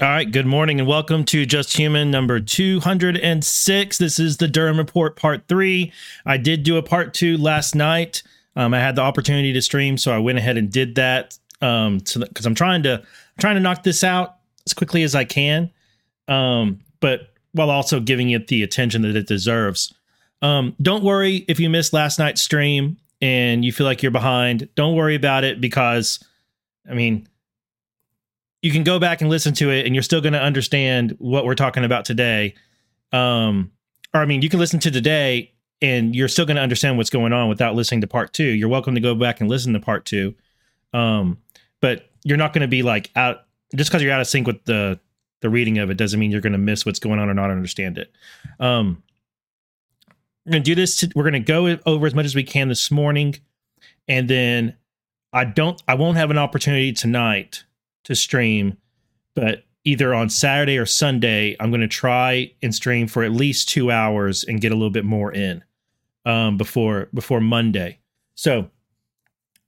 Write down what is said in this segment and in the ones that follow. All right, good morning and welcome to Just Human number 206. This is the Durham Report Part 3. I did do a Part 2 last night. I had the opportunity to stream, so I went ahead and did that because I'm trying to knock this out as quickly as I can, but while also giving it the attention that it deserves. Don't worry if you missed last night's stream and you feel like you're behind. Don't worry about it because, I mean, you can go back and listen to it and you're still going to understand what we're talking about today. You can listen to today and you're still going to understand what's going on without listening to part two. You're welcome to go back and listen to part two. But you're not going to be like out just because you're out of sync with the reading of it doesn't mean you're going to miss what's going on or not understand it. We're going to do this. We're going to go over as much as we can this morning. And then I won't have an opportunity tonight to stream, but either on Saturday or Sunday, I'm going to try and stream for at least 2 hours and get a little bit more in before Monday. So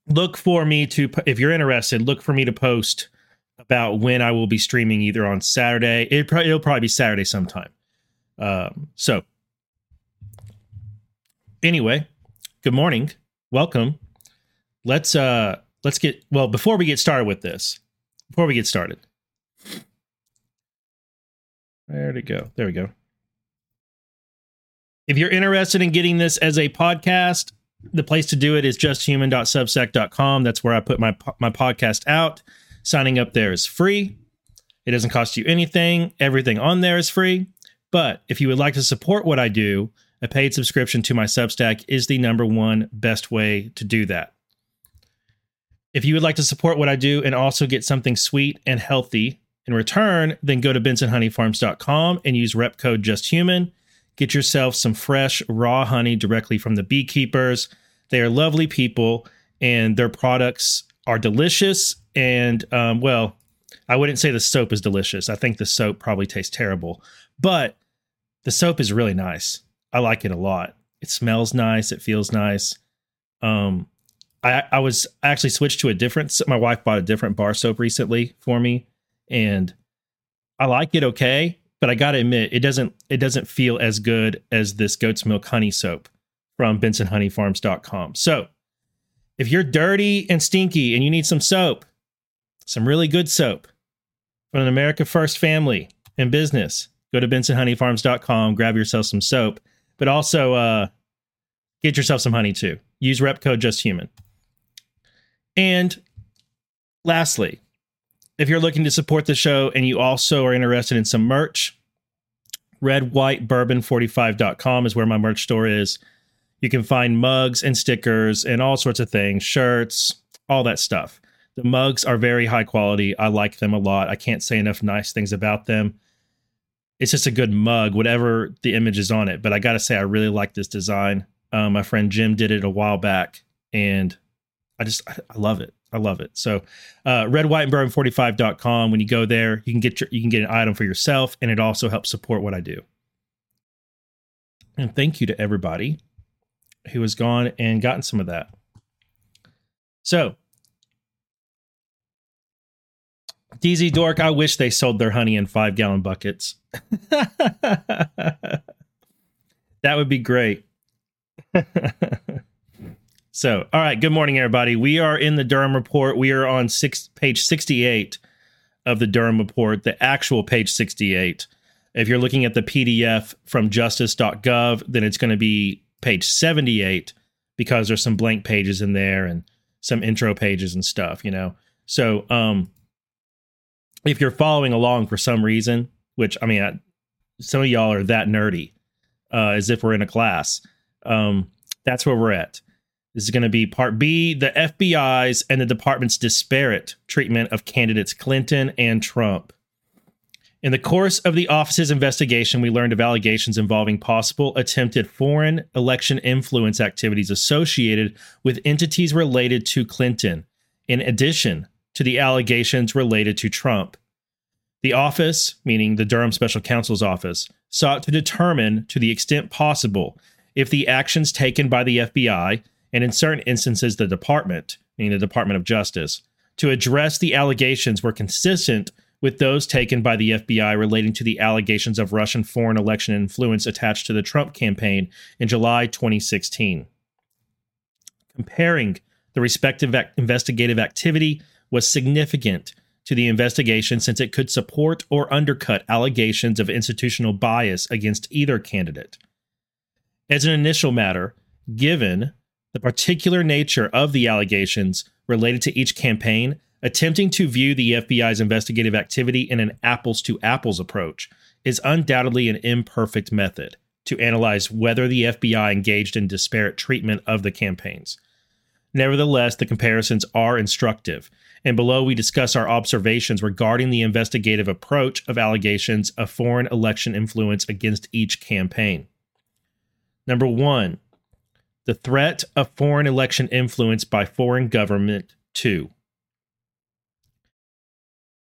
look for me to, if you're interested, look for me to post about when I will be streaming either on Saturday. It'll probably be Saturday sometime. So anyway, good morning. Welcome. Before we get started, where'd it go? There we go. If you're interested in getting this as a podcast, the place to do it is justhuman.substack.com. That's where I put my podcast out. Signing up there is free. It doesn't cost you anything. Everything on there is free. But if you would like to support what I do, a paid subscription to my Substack is the number one best way to do that. If you would like to support what I do and also get something sweet and healthy in return, then go to BensonHoneyFarms.com and use rep code JustHuman. Get yourself some fresh, raw honey directly from the beekeepers. They are lovely people, and their products are delicious. And, I wouldn't say the soap is delicious. I think the soap probably tastes terrible. But the soap is really nice. I like it a lot. It smells nice. It feels nice. I actually switched to a different. My wife bought a different bar soap recently for me, and I like it okay. But I gotta admit, it doesn't feel as good as this goat's milk honey soap from BensonHoneyFarms.com. So, if you're dirty and stinky and you need some soap, some really good soap from an America First family and business, go to BensonHoneyFarms.com, grab yourself some soap, but also get yourself some honey too. Use rep code JustHuman. And lastly, if you're looking to support the show and you also are interested in some merch, redwhitebourbon45.com is where my merch store is. You can find mugs and stickers and all sorts of things, shirts, all that stuff. The mugs are very high quality. I like them a lot. I can't say enough nice things about them. It's just a good mug, whatever the image is on it. But I got to say, I really like this design. My friend Jim did it a while back, and I love it. I love it. So redwhitebourbon45.com. When you go there, you can get an item for yourself, and it also helps support what I do. And thank you to everybody who has gone and gotten some of that. So DZ Dork, I wish they sold their honey in 5-gallon buckets. That would be great. So, all right. Good morning, everybody. We are in the Durham Report. We are on page 68 of the Durham Report, the actual page 68. If you're looking at the PDF from justice.gov, then it's going to be page 78 because there's some blank pages in there and some intro pages and stuff, you know? So if you're following along for some reason, which, I mean, some of y'all are that nerdy as if we're in a class, that's where we're at. This is going to be Part B, the FBI's and the department's disparate treatment of candidates Clinton and Trump. In the course of the office's investigation, we learned of allegations involving possible attempted foreign election influence activities associated with entities related to Clinton, in addition to the allegations related to Trump. The office, meaning the Durham Special Counsel's office, sought to determine, to the extent possible, if the actions taken by the FBI and in certain instances, the department, meaning the Department of Justice, to address the allegations were consistent with those taken by the FBI relating to the allegations of Russian foreign election influence attached to the Trump campaign in July 2016. Comparing the respective investigative activity was significant to the investigation since it could support or undercut allegations of institutional bias against either candidate. As an initial matter, given the particular nature of the allegations related to each campaign, attempting to view the FBI's investigative activity in an apples-to-apples approach is undoubtedly an imperfect method to analyze whether the FBI engaged in disparate treatment of the campaigns. Nevertheless, the comparisons are instructive, and below we discuss our observations regarding the investigative approach of allegations of foreign election influence against each campaign. Number 1, the threat of foreign election influence by foreign government 2.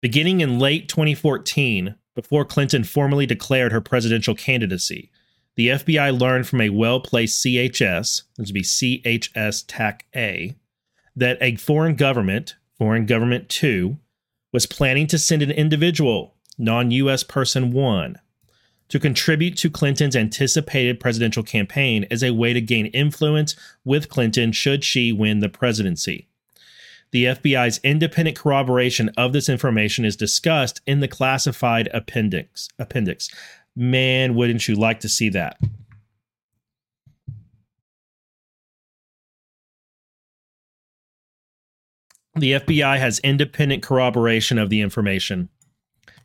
Beginning in late 2014, before Clinton formally declared her presidential candidacy, the FBI learned from a well-placed CHS, this would be CHS-TAC-A, that a Foreign Government 2, was planning to send an individual, non-U.S. Person 1, to contribute to Clinton's anticipated presidential campaign as a way to gain influence with Clinton should she win the presidency. The FBI's independent corroboration of this information is discussed in the classified appendix. Man, wouldn't you like to see that? The FBI has independent corroboration of the information.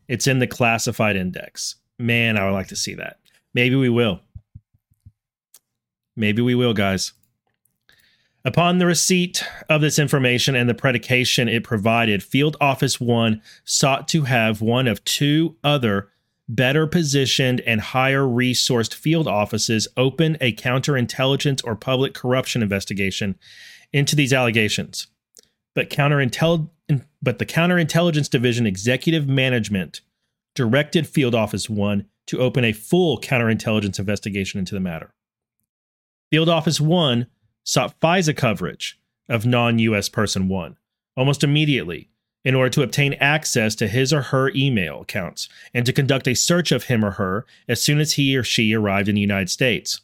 It's in the classified index. Man, I would like to see that. Maybe we will. Maybe we will, guys. Upon the receipt of this information and the predication it provided, Field Office 1 sought to have one of two other better positioned and higher resourced field offices open a counterintelligence or public corruption investigation into these allegations. But the Counterintelligence Division Executive Management directed Field Office 1 to open a full counterintelligence investigation into the matter. Field Office 1 sought FISA coverage of non-U.S. Person 1 almost immediately in order to obtain access to his or her email accounts and to conduct a search of him or her as soon as he or she arrived in the United States.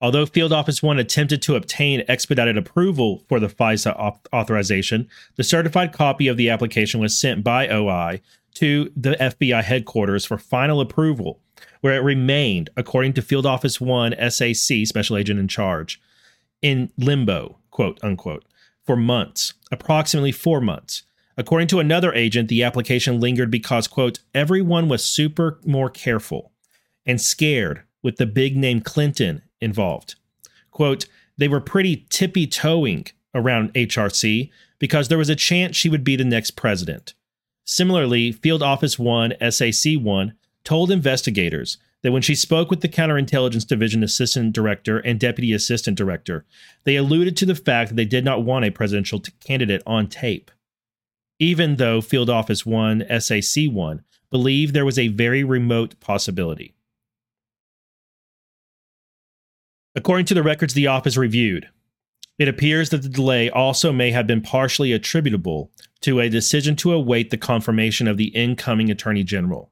Although Field Office 1 attempted to obtain expedited approval for the FISA authorization, the certified copy of the application was sent by OI to the FBI headquarters for final approval, where it remained, according to Field Office 1 SAC, Special Agent in Charge, in limbo, quote unquote, for months, approximately 4 months. According to another agent, the application lingered because, quote, everyone was super more careful and scared with the big name Clinton involved. Quote, they were pretty tippy-toeing around HRC because there was a chance she would be the next president. Similarly, Field Office 1, SAC 1, told investigators that when she spoke with the Counterintelligence Division Assistant Director and Deputy Assistant Director, they alluded to the fact that they did not want a presidential candidate on tape. Even though Field Office 1, SAC 1, believed there was a very remote possibility. According to the records the office reviewed, it appears that the delay also may have been partially attributable to a decision to await the confirmation of the incoming Attorney General.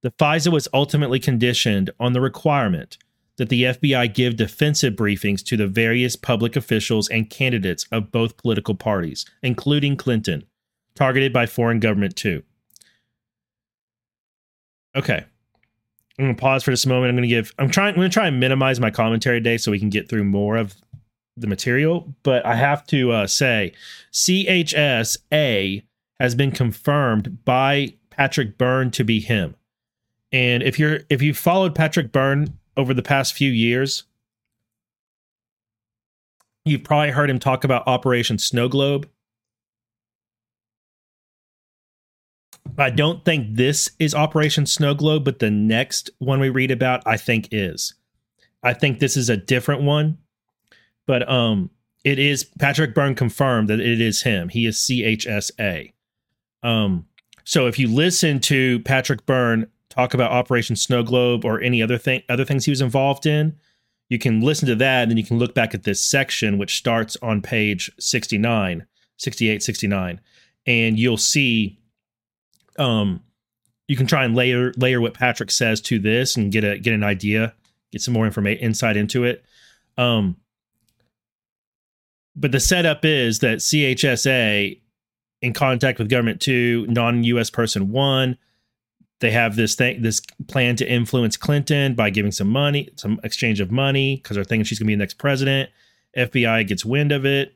The FISA was ultimately conditioned on the requirement that the FBI give defensive briefings to the various public officials and candidates of both political parties, including Clinton, targeted by foreign government too. Okay. I'm going to pause for just a moment. I'm going to try and minimize my commentary today so we can get through more of the material. But I have to say, CHS-A has been confirmed by Patrick Byrne to be him. And if you've followed Patrick Byrne over the past few years, you've probably heard him talk about Operation Snow Globe. I don't think this is Operation Snow Globe, but the next one we read about, I think is. I think this is a different one, but it is Patrick Byrne confirmed that it is him. He is CHSA. So if you listen to Patrick Byrne talk about Operation Snow Globe or any other things he was involved in, you can listen to that and then you can look back at this section, which starts on page 69, 68, 69. and you'll see, you can try and layer what Patrick says to this and get an idea, get some more information, insight into it. But the setup is that CHSA, in contact with government 2, non-U.S. person 1, they have this plan to influence Clinton by giving some money, some exchange of money, because they're thinking she's going to be the next president. FBI gets wind of it.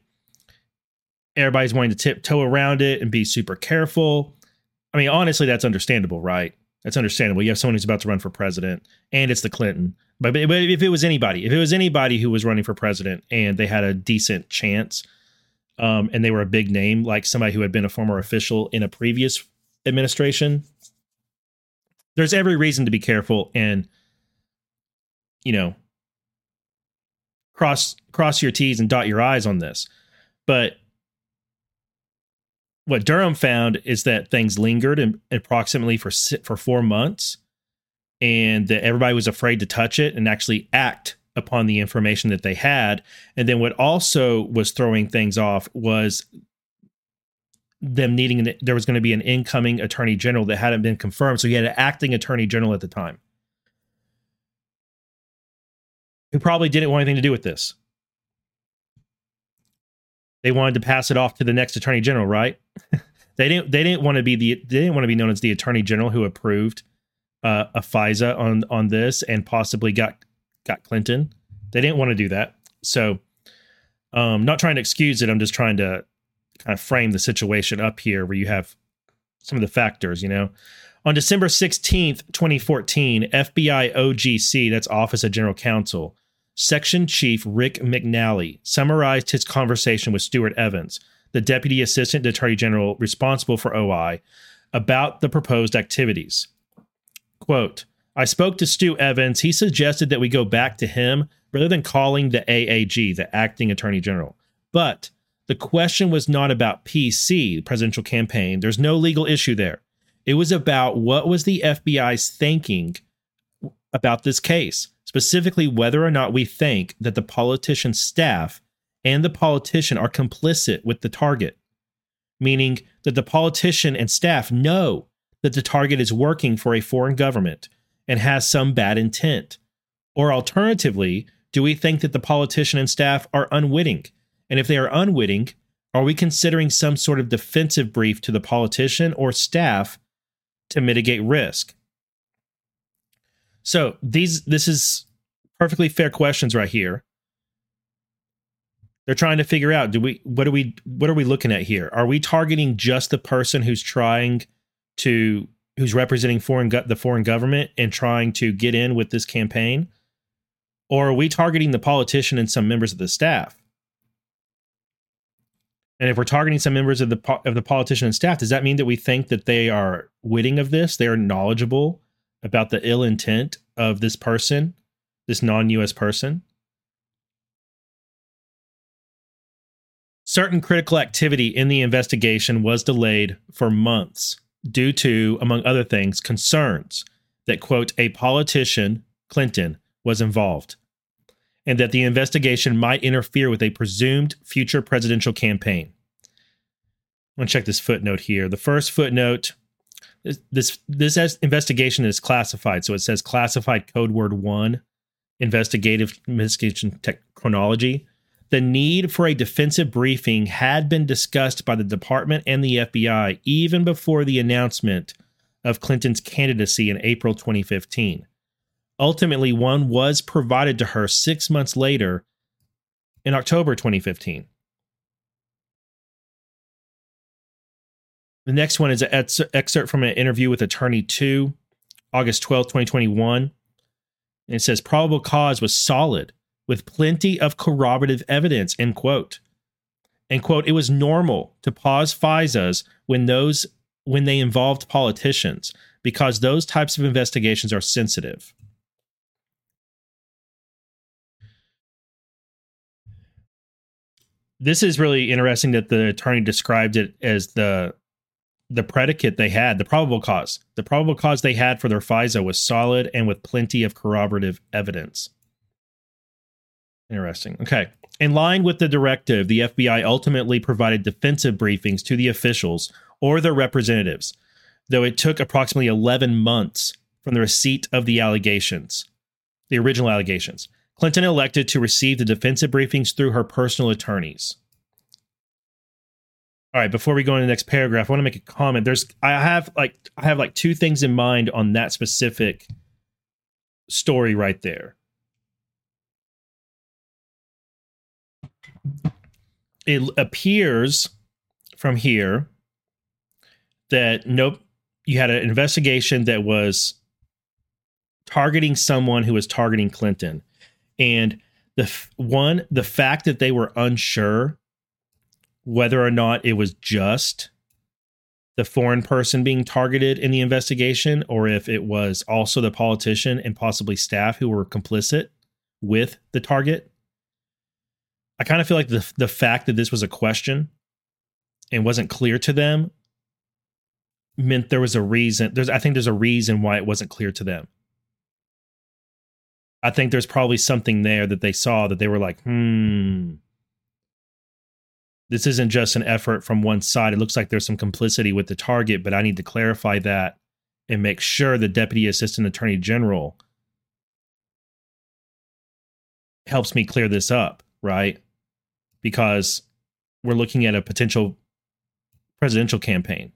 Everybody's wanting to tiptoe around it and be super careful. I mean, honestly, that's understandable, right? That's understandable. You have someone who's about to run for president, and it's the Clinton. But if it was anybody who was running for president and they had a decent chance, and they were a big name, like somebody who had been a former official in a previous administration, there's every reason to be careful and, you know, cross your T's and dot your I's on this. But what Durham found is that things lingered in approximately for 4 months, and that everybody was afraid to touch it and actually act upon the information that they had. And then what also was throwing things off was them there was going to be an incoming attorney general that hadn't been confirmed. So you had an acting attorney general at the time who probably didn't want anything to do with this. They wanted to pass it off to the next attorney general, right? They didn't want to be known as the attorney general who approved a FISA on this and possibly got Clinton. They didn't want to do that. So not trying to excuse it. I'm just trying to kind of frame the situation up here where you have some of the factors, you know. On December 16th, 2014, FBI OGC, that's Office of General Counsel, Section Chief Rick McNally summarized his conversation with Stuart Evans, the Deputy Assistant Attorney General responsible for OI, about the proposed activities. Quote, I spoke to Stu Evans. He suggested that we go back to him rather than calling the AAG, the acting attorney general. But the question was not about PC, the presidential campaign. There's no legal issue there. It was about what was the FBI's thinking about this case, specifically whether or not we think that the politician's staff and the politician are complicit with the target, meaning that the politician and staff know that the target is working for a foreign government and has some bad intent? Or alternatively, do we think that the politician and staff are unwitting? And if they are unwitting, are we considering some sort of defensive brief to the politician or staff to mitigate risk? So this is perfectly fair questions right here. They're trying to figure out, what are we looking at here? Are we targeting just the person who's trying to who's representing the foreign government and trying to get in with this campaign? Or are we targeting the politician and some members of the staff? And if we're targeting some members of the politician and staff, does that mean that we think that they are witting of this? They are knowledgeable about the ill intent of this person, this non-U.S. person? Certain critical activity in the investigation was delayed for months, due to, among other things, concerns that, quote, a politician, Clinton, was involved, and that the investigation might interfere with a presumed future presidential campaign. I'm going to check this footnote here. The first footnote, this investigation is classified, so it says classified code word 1, investigative investigation chronology. The need for a defensive briefing had been discussed by the department and the FBI even before the announcement of Clinton's candidacy in April 2015. Ultimately, one was provided to her 6 months later in October 2015. The next one is an excerpt from an interview with Attorney 2, August 12, 2021. And it says, probable cause was solid, with plenty of corroborative evidence, end quote. And quote, it was normal to pause FISAs when they involved politicians, because those types of investigations are sensitive. This is really interesting that the attorney described it as the predicate they had, the probable cause. The probable cause they had for their FISA was solid and with plenty of corroborative evidence. Interesting. Okay. In line with the directive, the FBI ultimately provided defensive briefings to the officials or their representatives, though it took approximately 11 months from the receipt of the allegations, the original allegations. Clinton elected to receive the defensive briefings through her personal attorneys. All right, before we go into the next paragraph, I want to make a comment. I have two things in mind on that specific story right there. It appears from here that you had an investigation that was targeting someone who was targeting Clinton. And the fact that they were unsure whether or not it was just the foreign person being targeted in the investigation, or if it was also the politician and possibly staff who were complicit with the target. I kind of feel like the fact that this was a question and wasn't clear to them meant there was a reason. I think there's a reason why it wasn't clear to them. I think there's probably something there that they saw that they were like, this isn't just an effort from one side. It looks like there's some complicity with the target, but I need to clarify that and make sure the Deputy Assistant Attorney General helps me clear this up, right? Because we're looking at a potential presidential campaign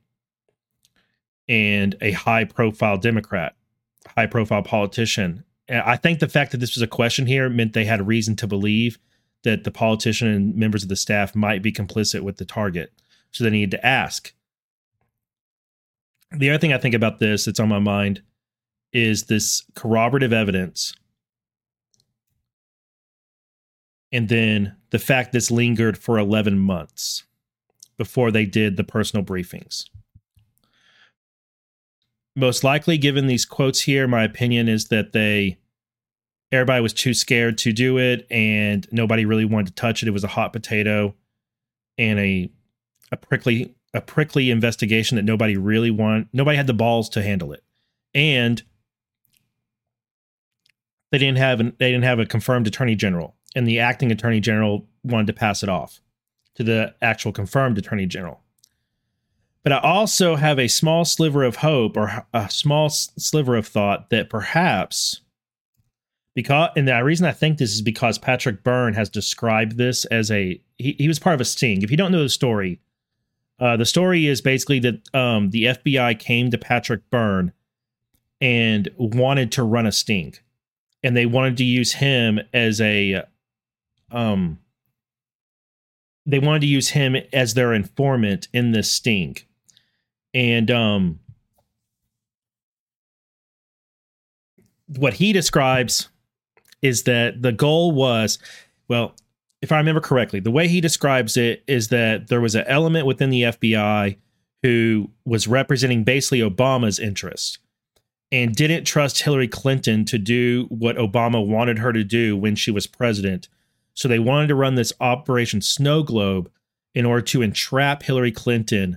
and a high-profile Democrat, high-profile politician. I think the fact that this was a question here meant they had reason to believe that the politician and members of the staff might be complicit with the target. So they need to ask. The other thing I think about this that's on my mind is this corroborative evidence. And then the fact this lingered for 11 months before they did the personal briefings. Most likely, given these quotes here, my opinion is that everybody was too scared to do it, and nobody really wanted to touch it. It was a hot potato and a prickly investigation that nobody really wanted. Nobody had the balls to handle it, and they didn't have a confirmed attorney general, and the acting attorney general wanted to pass it off to the actual confirmed attorney general. But I also have a small sliver of hope, or a small sliver of thought, that perhaps, because, and the reason I think this is because Patrick Byrne has described this as he was part of a sting. If you don't know the story is basically that the FBI came to Patrick Byrne and wanted to run a sting, and they wanted to use him as their informant in this sting. And what he describes is that the goal was, well, if I remember correctly, the way he describes it is that there was an element within the FBI who was representing basically Obama's interest and didn't trust Hillary Clinton to do what Obama wanted her to do when she was president. So they wanted to run this Operation Snow Globe in order to entrap Hillary Clinton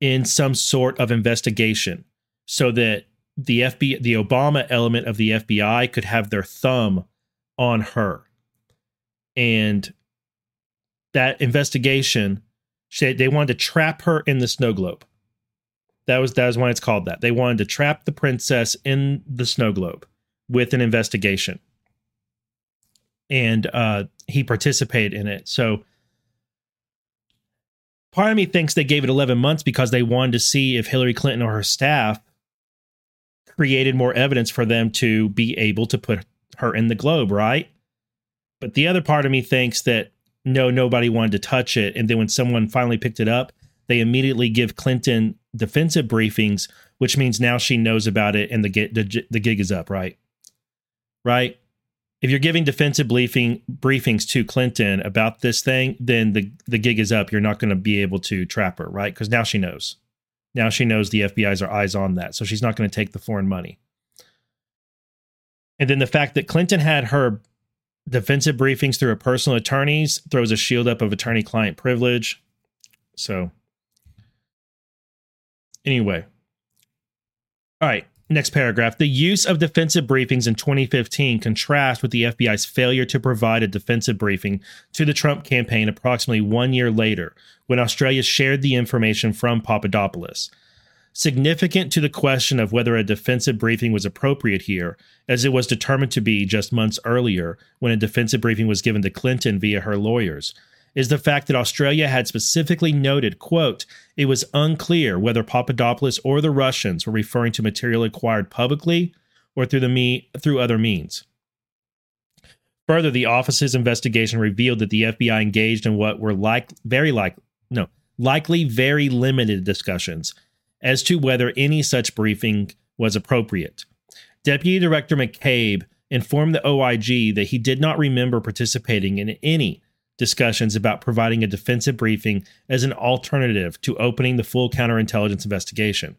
in some sort of investigation so that the Obama element of the FBI could have their thumb on her. And that investigation, they wanted to trap her in the snow globe. That was why it's called that. They wanted to trap the princess in the snow globe with an investigation. And he participated in it. So part of me thinks they gave it 11 months because they wanted to see if Hillary Clinton or her staff created more evidence for them to be able to put her in the globe, right? But the other part of me thinks that no, nobody wanted to touch it. And then when someone finally picked it up, they immediately give Clinton defensive briefings, which means now she knows about it and the gig is up, right? Right? If you're giving defensive briefings to Clinton about this thing, then the gig is up. You're not going to be able to trap her, right? Because now she knows. Now she knows the FBI's are eyes on that, so she's not going to take the foreign money. And then the fact that Clinton had her defensive briefings through her personal attorneys throws a shield up of attorney-client privilege. So, anyway. All right, Next paragraph. The use of defensive briefings in 2015 contrasts with the FBI's failure to provide a defensive briefing to the Trump campaign approximately 1 year later, when Australia shared the information from Papadopoulos. Significant to the question of whether a defensive briefing was appropriate here, as it was determined to be just months earlier when a defensive briefing was given to Clinton via her lawyers, is the fact that Australia had specifically noted, quote, it was unclear whether Papadopoulos or the Russians were referring to material acquired publicly or through other means. Further, the office's investigation revealed that the FBI engaged in what were likely very limited discussions as to whether any such briefing was appropriate. Deputy Director McCabe informed the OIG that he did not remember participating in any discussions about providing a defensive briefing as an alternative to opening the full counterintelligence investigation.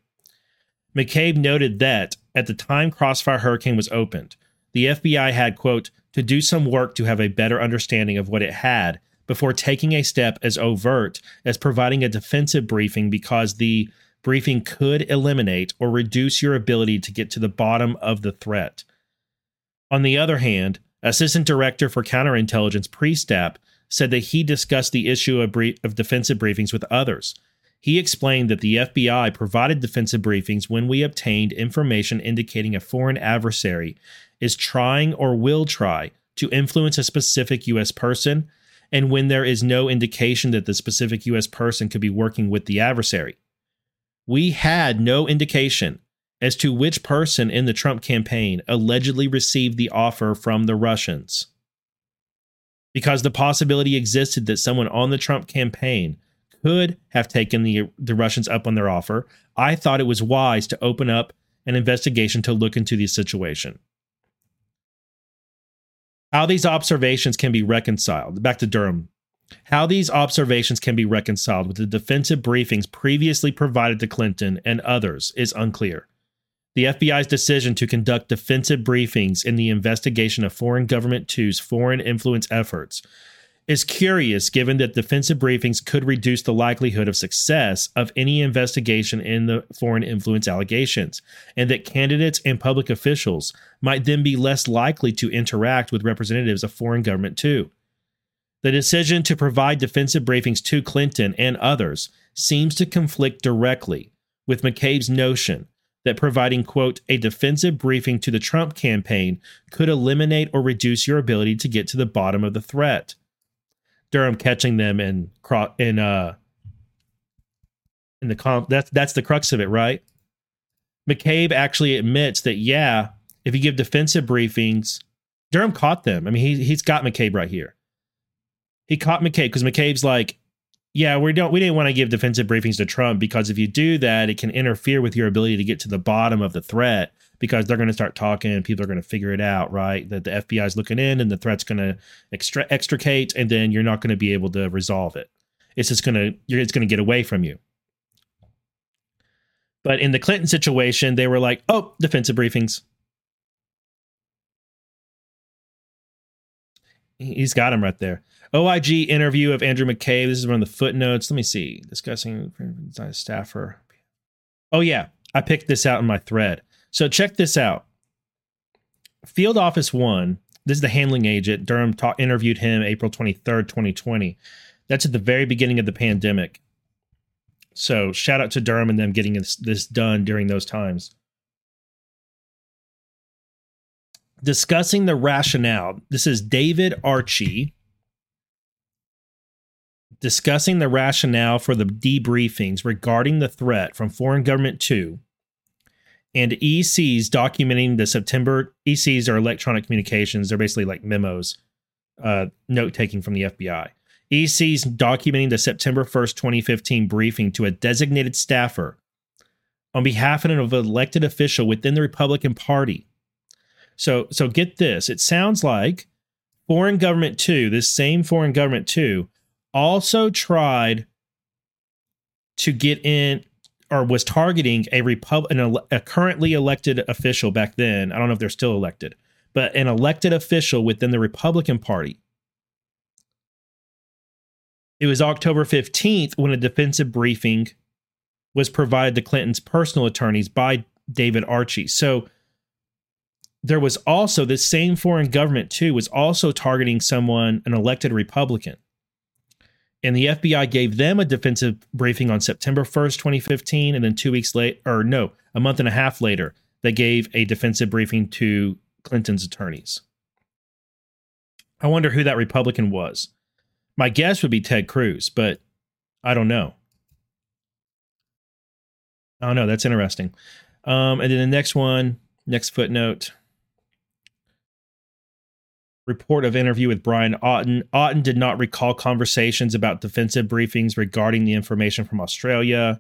McCabe noted that, at the time Crossfire Hurricane was opened, the FBI had, quote, to do some work to have a better understanding of what it had before taking a step as overt as providing a defensive briefing, because the briefing could eliminate or reduce your ability to get to the bottom of the threat. On the other hand, Assistant Director for Counterintelligence Priestap said that he discussed the issue of defensive briefings with others. He explained that the FBI provided defensive briefings when we obtained information indicating a foreign adversary is trying or will try to influence a specific U.S. person, and when there is no indication that the specific U.S. person could be working with the adversary. We had no indication as to which person in the Trump campaign allegedly received the offer from the Russians, because the possibility existed that someone on the Trump campaign could have taken the Russians up on their offer. I thought it was wise to open up an investigation to look into the situation. How these observations can be reconciled. Back to Durham. How these observations can be reconciled with the defensive briefings previously provided to Clinton and others is unclear. The FBI's decision to conduct defensive briefings in the investigation of Foreign Government 2's foreign influence efforts is curious, given that defensive briefings could reduce the likelihood of success of any investigation in the foreign influence allegations, and that candidates and public officials might then be less likely to interact with representatives of Foreign Government 2. The decision to provide defensive briefings to Clinton and others seems to conflict directly with McCabe's notion that providing, quote, a defensive briefing to the Trump campaign could eliminate or reduce your ability to get to the bottom of the threat. Durham catching them in the comp. That's the crux of it, right? McCabe actually admits that, yeah, if you give defensive briefings, Durham caught them. I mean, he's got McCabe right here. He caught McCabe because McCabe's like, yeah, we didn't want to give defensive briefings to Trump because if you do that, it can interfere with your ability to get to the bottom of the threat, because they're going to start talking and people are going to figure it out, right? That the FBI is looking in and the threat's going to extricate, and then you're not going to be able to resolve it. It's just going to it's going to get away from you. But in the Clinton situation, they were like, oh, defensive briefings. He's got him right there. OIG interview of Andrew McCabe. This is one of the footnotes. Let me see. Discussing staffer. Oh, yeah. I picked this out in my thread. So check this out. Field Office 1. This is the handling agent. Durham interviewed him April 23rd, 2020. That's at the very beginning of the pandemic. So shout out to Durham and them getting this done during those times. Discussing the rationale. This is David Archie. Discussing the rationale for the debriefings regarding the threat from Foreign Government 2 and ECs documenting the September. ECs are electronic communications. They're basically like memos, note-taking from the FBI. ECs documenting the September 1st, 2015 briefing to a designated staffer on behalf of an elected official within the Republican Party. So get this. It sounds like Foreign Government 2, this same Foreign Government 2, also tried to get in or was targeting a currently elected official back then. I don't know if they're still elected, but an elected official within the Republican Party. It was October 15th when a defensive briefing was provided to Clinton's personal attorneys by David Archie. So there was also this same foreign government, too, was also targeting someone, an elected Republican. And the FBI gave them a defensive briefing on September 1st, 2015. And then 2 weeks later, or no, a month and a half later, they gave a defensive briefing to Clinton's attorneys. I wonder who that Republican was. My guess would be Ted Cruz, but I don't know. Oh, no, that's interesting. And then the next one, next footnote. Report of interview with Brian Auten. Auten did not recall conversations about defensive briefings regarding the information from Australia.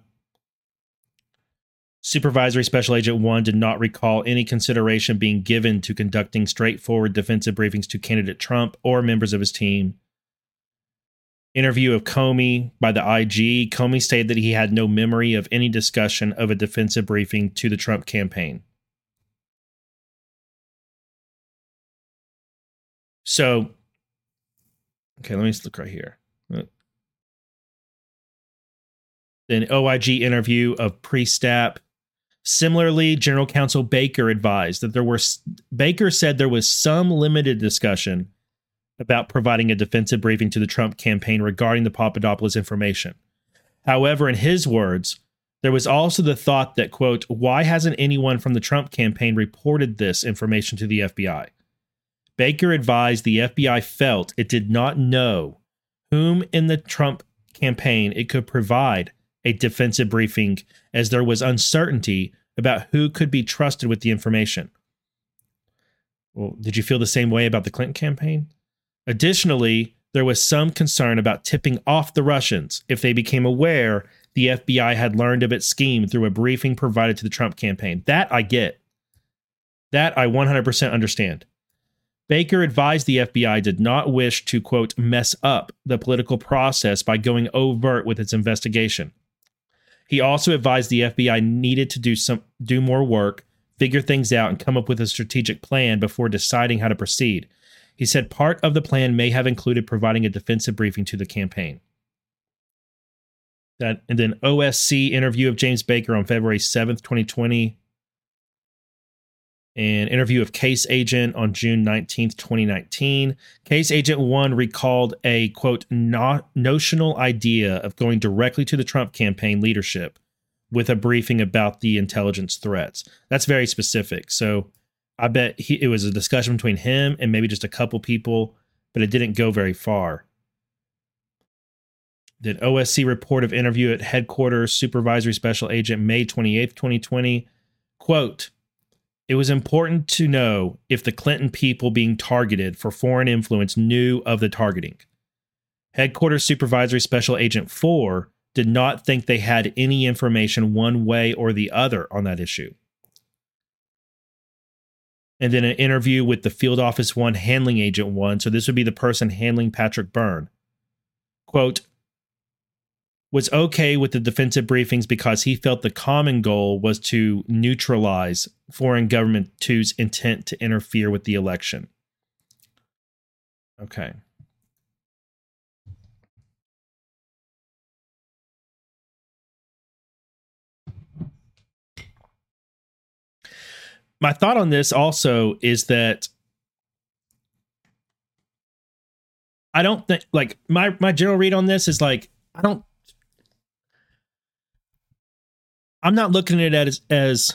Supervisory Special Agent 1 did not recall any consideration being given to conducting straightforward defensive briefings to candidate Trump or members of his team. Interview of Comey by the IG. Comey stated that he had no memory of any discussion of a defensive briefing to the Trump campaign. So, okay, let me just look right here. Then OIG interview of Priestap. Similarly, General Counsel Baker advised that Baker said there was some limited discussion about providing a defensive briefing to the Trump campaign regarding the Papadopoulos information. However, in his words, there was also the thought that, quote, why hasn't anyone from the Trump campaign reported this information to the FBI? Baker advised the FBI felt it did not know whom in the Trump campaign it could provide a defensive briefing, as there was uncertainty about who could be trusted with the information. Well, did you feel the same way about the Clinton campaign? Additionally, there was some concern about tipping off the Russians if they became aware the FBI had learned of its scheme through a briefing provided to the Trump campaign. That I get. That I 100% understand. Baker advised the FBI did not wish to, quote, mess up the political process by going overt with its investigation. He also advised the FBI needed to do more work, figure things out, and come up with a strategic plan before deciding how to proceed. He said part of the plan may have included providing a defensive briefing to the campaign. And then OSC interview of James Baker on February 7th, 2020. An interview of Case Agent on June 19th, 2019. Case Agent 1 recalled a, quote, notional idea of going directly to the Trump campaign leadership with a briefing about the intelligence threats. That's very specific. So I bet it was a discussion between him and maybe just a couple people, but it didn't go very far. Then OSC report of interview at headquarters, Supervisory Special Agent, May 28th, 2020. Quote, it was important to know if the Clinton people being targeted for foreign influence knew of the targeting. Headquarters Supervisory Special Agent 4 did not think they had any information one way or the other on that issue. And then an interview with the Field Office 1 Handling Agent 1. So this would be the person handling Patrick Byrne. Quote, was okay with the defensive briefings because he felt the common goal was to neutralize foreign government two's intent to interfere with the election. Okay. My thought on this also is that I don't think, like, my general read on this is like, I'm not looking at it as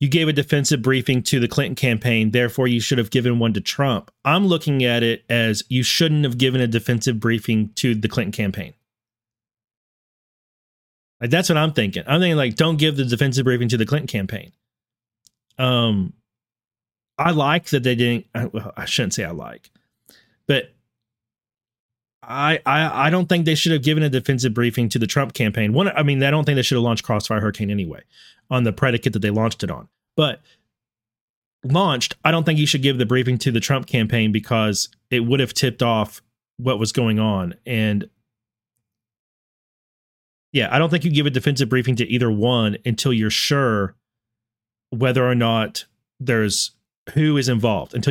you gave a defensive briefing to the Clinton campaign, therefore you should have given one to Trump. I'm looking at it as you shouldn't have given a defensive briefing to the Clinton campaign. Like, that's what I'm thinking. I'm thinking, like, don't give the defensive briefing to the Clinton campaign. I like that they didn't. Well, I shouldn't say I like, but I don't think they should have given a defensive briefing to the Trump campaign. I don't think they should have launched Crossfire Hurricane anyway on the predicate that they launched it on. But I don't think you should give the briefing to the Trump campaign because it would have tipped off what was going on. And yeah, I don't think you give a defensive briefing to either one until you're sure whether or not who is involved, and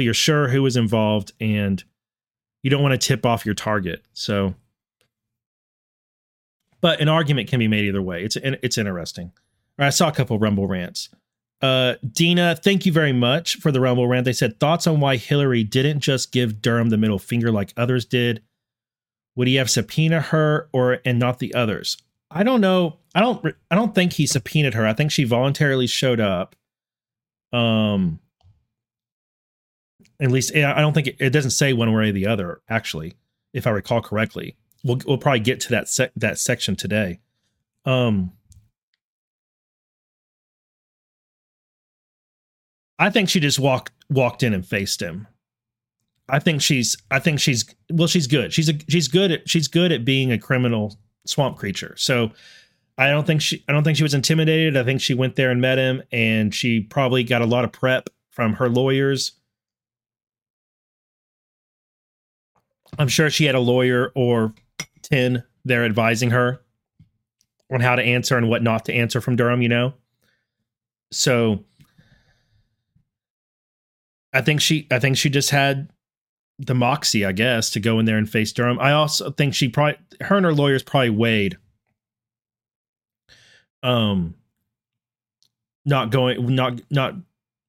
you don't want to tip off your target. So, but an argument can be made either way. It's interesting. All right, I saw a couple Rumble rants. Dina, thank you very much for the Rumble rant. They said, thoughts on why Hillary didn't just give Durham the middle finger like others did? Would he have subpoenaed her and not the others? I don't know. I don't think he subpoenaed her. I think she voluntarily showed up. At least I don't think it doesn't say one way or the other, actually, if I recall correctly. We'll probably get to that section today. I think she just walked in and faced him. She's good. She's good at being a criminal swamp creature. So I don't think she was intimidated. I think she went there and met him, and she probably got a lot of prep from her lawyers. I'm sure she had a lawyer or 10 there advising her on how to answer and what not to answer from Durham, you know? So I think she just had the moxie, I guess, to go in there and face Durham. I also think her and her lawyers probably weighed not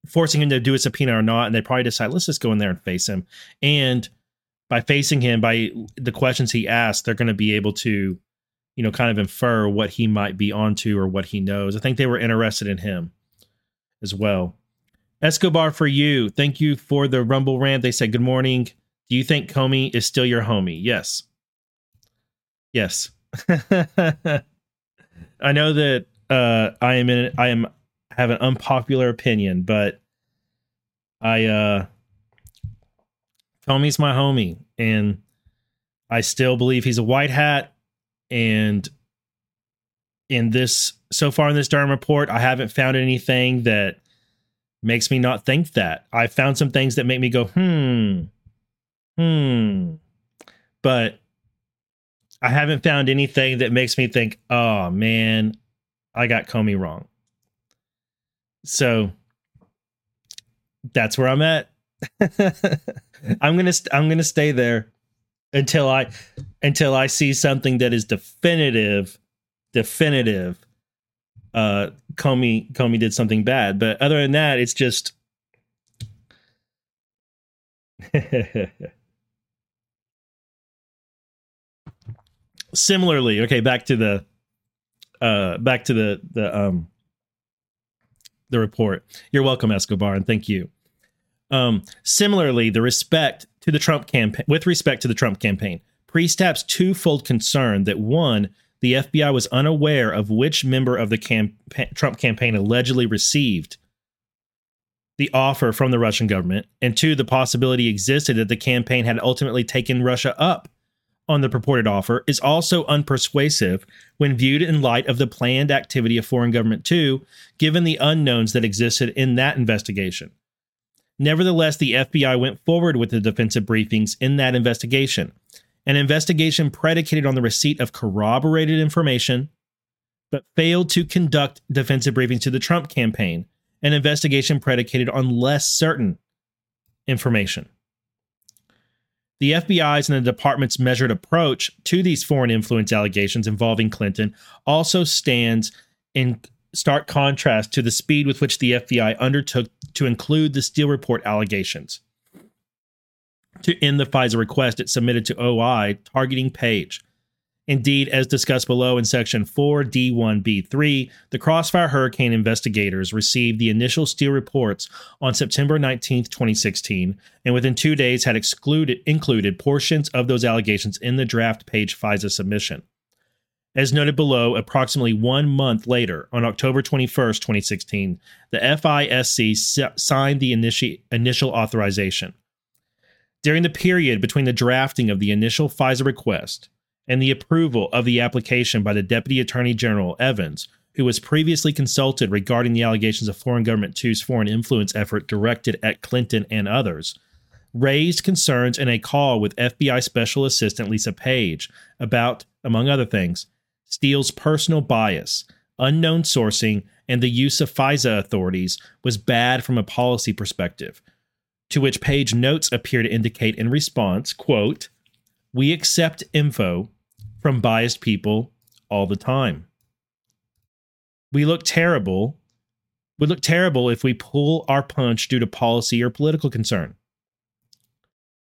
forcing him to do a subpoena or not, and they probably decide, let's just go in there and face him. And by facing him, by the questions he asked, they're going to be able to, you know, kind of infer what he might be onto or what he knows. I think they were interested in him as well. Escobar, for you, thank you for the Rumble rant. They said, good morning. Do you think Comey is still your homie? Yes. Yes. I know that I have an unpopular opinion, but Comey's my homie, and I still believe he's a white hat. And so far in this Durham report, I haven't found anything that makes me not think that. I found some things that make me go, but I haven't found anything that makes me think, oh man, I got Comey wrong. So that's where I'm at. I'm gonna stay there until I see something that is definitive. Comey did something bad, but other than that, it's just. Similarly, okay, back to the report. You're welcome, Escobar, and thank you. Similarly, with respect to the Trump campaign, Priestap's twofold concern that one, the FBI was unaware of which member of the Trump campaign allegedly received the offer from the Russian government, and two, the possibility existed that the campaign had ultimately taken Russia up on the purported offer, is also unpersuasive when viewed in light of the planned activity of foreign government too, given the unknowns that existed in that investigation. Nevertheless, the FBI went forward with the defensive briefings in that investigation, an investigation predicated on the receipt of corroborated information, but failed to conduct defensive briefings to the Trump campaign, an investigation predicated on less certain information. The FBI's and the department's measured approach to these foreign influence allegations involving Clinton also stands in stark contrast to the speed with which the FBI undertook to include the Steele report allegations to end the FISA request it submitted to OI targeting Page. Indeed, as discussed below in Section 4D1B3, the Crossfire Hurricane investigators received the initial Steele reports on September 19, 2016, and within 2 days had included portions of those allegations in the draft Page FISA submission. As noted below, approximately 1 month later, on October 21, 2016, the FISC signed the initial authorization. During the period between the drafting of the initial FISA request and the approval of the application by the Deputy Attorney General Evans, who was previously consulted regarding the allegations of foreign government two's foreign influence effort directed at Clinton and others, raised concerns in a call with FBI Special Assistant Lisa Page about, among other things, Steele's personal bias, unknown sourcing, and the use of FISA authorities was bad from a policy perspective, to which Page notes appear to indicate in response, quote, "We accept info from biased people all the time. We look terrible would look terrible if we pull our punch due to policy or political concern.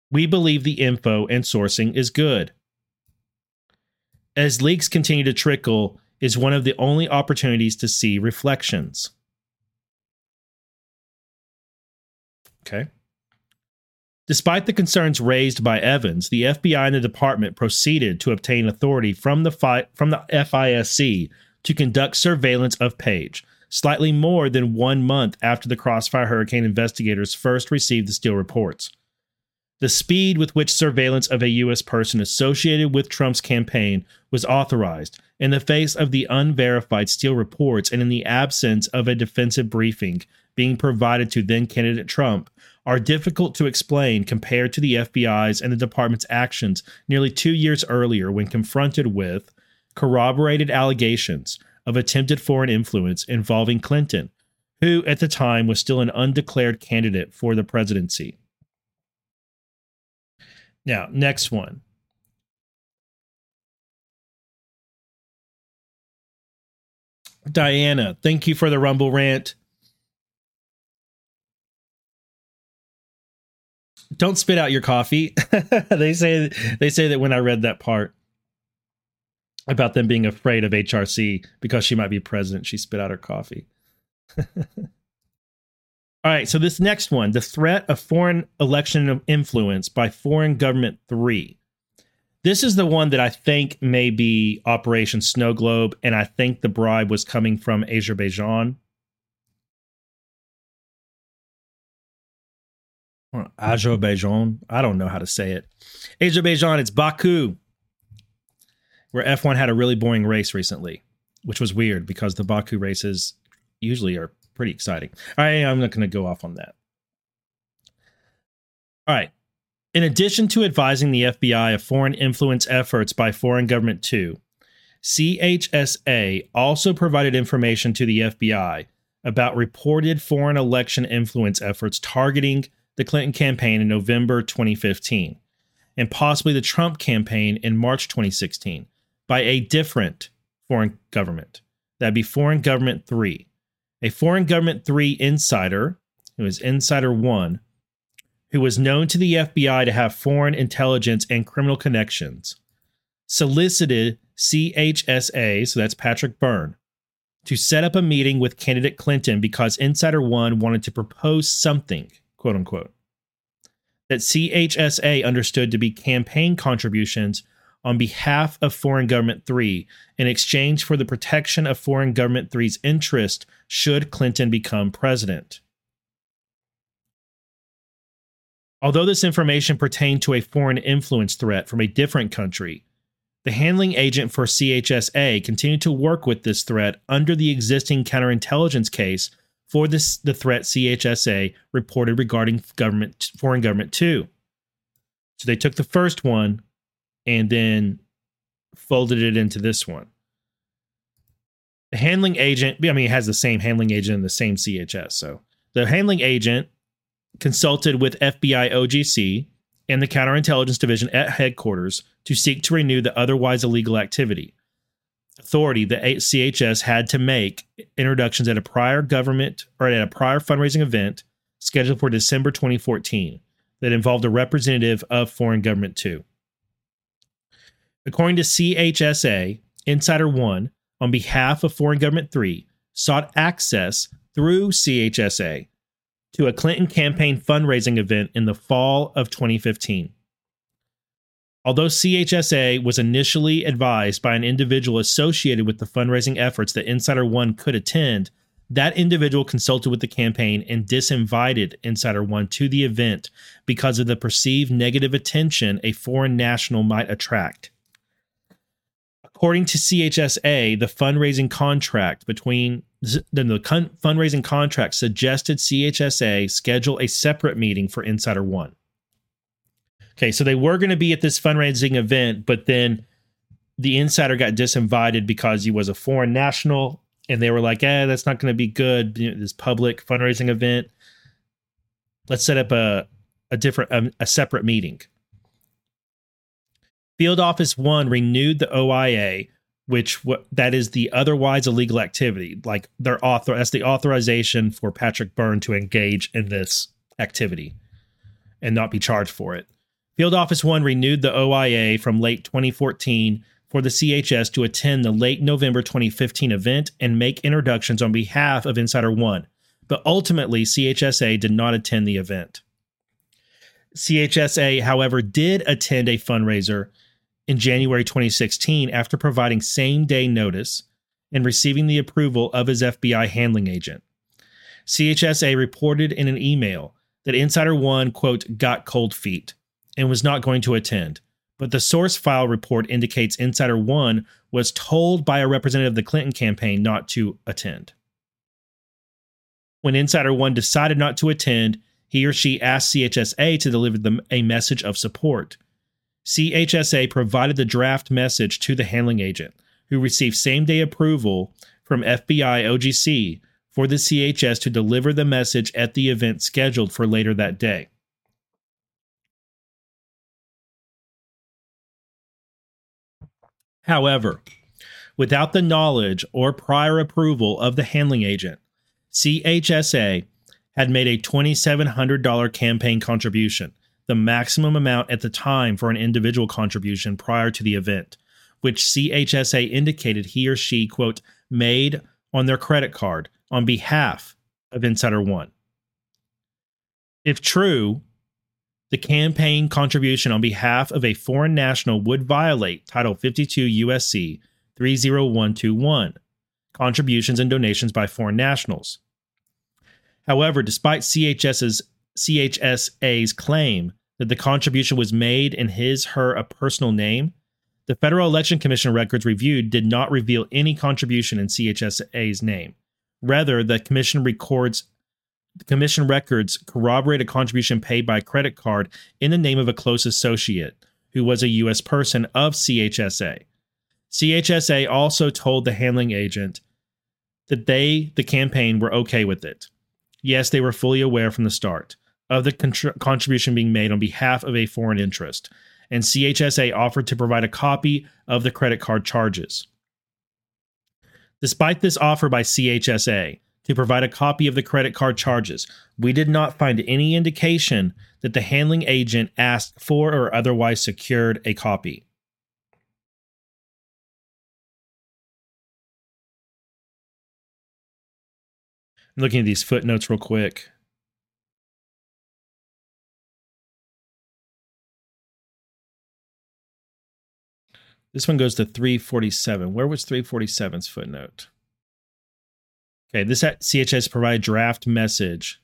We believe the info and sourcing is good. As leaks continue to trickle is one of the only opportunities to see reflections. Okay. Despite the concerns raised by Evans, the FBI and the department proceeded to obtain authority from the FISC to conduct surveillance of Page, slightly more than 1 month after the Crossfire Hurricane investigators first received the Steele reports. The speed with which surveillance of a U.S. person associated with Trump's campaign was authorized in the face of the unverified Steele reports and in the absence of a defensive briefing being provided to then-candidate Trump are difficult to explain compared to the FBI's and the department's actions nearly 2 years earlier when confronted with corroborated allegations of attempted foreign influence involving Clinton, who at the time was still an undeclared candidate for the presidency. Now, next one. Diana, thank you for the Rumble rant. Don't spit out your coffee. They say that when I read that part about them being afraid of HRC because she might be president, she spit out her coffee. All right, so this next one, the threat of foreign election influence by foreign government 3. This is the one that I think may be Operation Snow Globe, and I think the bribe was coming from Azerbaijan. Azerbaijan. I don't know how to say it. Azerbaijan, it's Baku, where F1 had a really boring race recently, which was weird because the Baku races usually are pretty exciting. All right, I'm not going to go off on that. All right. In addition to advising the FBI of foreign influence efforts by foreign government 2, CHSA also provided information to the FBI about reported foreign election influence efforts targeting the Clinton campaign in November 2015, and possibly the Trump campaign in March 2016, by a different foreign government. That'd be Foreign Government 3. A Foreign Government 3 insider, who is Insider 1, who was known to the FBI to have foreign intelligence and criminal connections, solicited CHSA, so that's Patrick Byrne, to set up a meeting with candidate Clinton because Insider 1 wanted to propose something, quote unquote, that CHSA understood to be campaign contributions on behalf of Foreign Government 3 in exchange for the protection of Foreign Government 3's interest should Clinton become president. Although this information pertained to a foreign influence threat from a different country, the handling agent for CHSA continued to work with this threat under the existing counterintelligence case for this, the threat CHSA reported regarding government, Foreign Government 2. So they took the first one and then folded it into this one. The handling agent, it has the same handling agent and the same CHS. So the handling agent consulted with FBI OGC and the Counterintelligence Division at headquarters to seek to renew the otherwise illegal activity. Authority the CHS had to make introductions at a prior government or at a prior fundraising event scheduled for December 2014 that involved a representative of Foreign Government 2. According to CHSA, Insider 1, on behalf of Foreign Government 3, sought access through CHSA to a Clinton campaign fundraising event in the fall of 2015. Although CHSA was initially advised by an individual associated with the fundraising efforts that Insider 1 could attend, that individual consulted with the campaign and disinvited Insider 1 to the event because of the perceived negative attention a foreign national might attract. According to CHSA, the fundraising contract suggested CHSA schedule a separate meeting for Insider 1. Okay, so they were going to be at this fundraising event, but then the insider got disinvited because he was a foreign national, and they were like, that's not going to be good, this public fundraising event. Let's set up a separate meeting. Field Office 1 renewed the OIA which that is the otherwise illegal activity. Like that's the authorization for Patrick Byrne to engage in this activity and not be charged for it. Field Office 1 renewed the OIA from late 2014 for the CHS to attend the late November 2015 event and make introductions on behalf of Insider 1, but ultimately CHSA did not attend the event. CHSA, however, did attend a fundraiser in January 2016 after providing same-day notice and receiving the approval of his FBI handling agent. CHSA reported in an email that Insider One, quote, got cold feet and was not going to attend, but the source file report indicates Insider One was told by a representative of the Clinton campaign not to attend. When Insider One decided not to attend, he or she asked CHSA to deliver them a message of support. CHSA provided the draft message to the handling agent, who received same-day approval from FBI OGC for the CHS to deliver the message at the event scheduled for later that day. However, without the knowledge or prior approval of the handling agent, CHSA had made a $2,700 campaign contribution, the maximum amount at the time for an individual contribution prior to the event, which CHSA indicated he or she, quote, made on their credit card on behalf of Insider One. If true, the campaign contribution on behalf of a foreign national would violate Title 52 U.S.C. 30121, Contributions and Donations by Foreign Nationals. However, despite CHSA's claim that the contribution was made in his/her personal name, the Federal Election Commission records reviewed did not reveal any contribution in CHSA's name. Rather, the commission records corroborate a contribution paid by a credit card in the name of a close associate who was a U.S. person of CHSA. CHSA also told the handling agent that they, the campaign, were okay with it. Yes, they were fully aware from the start of the contribution being made on behalf of a foreign interest, and CHSA offered to provide a copy of the credit card charges. Despite this offer by CHSA to provide a copy of the credit card charges, we did not find any indication that the handling agent asked for or otherwise secured a copy. I'm looking at these footnotes real quick. This one goes to 347. Where was 347's footnote? Okay, this at CHS provided draft message.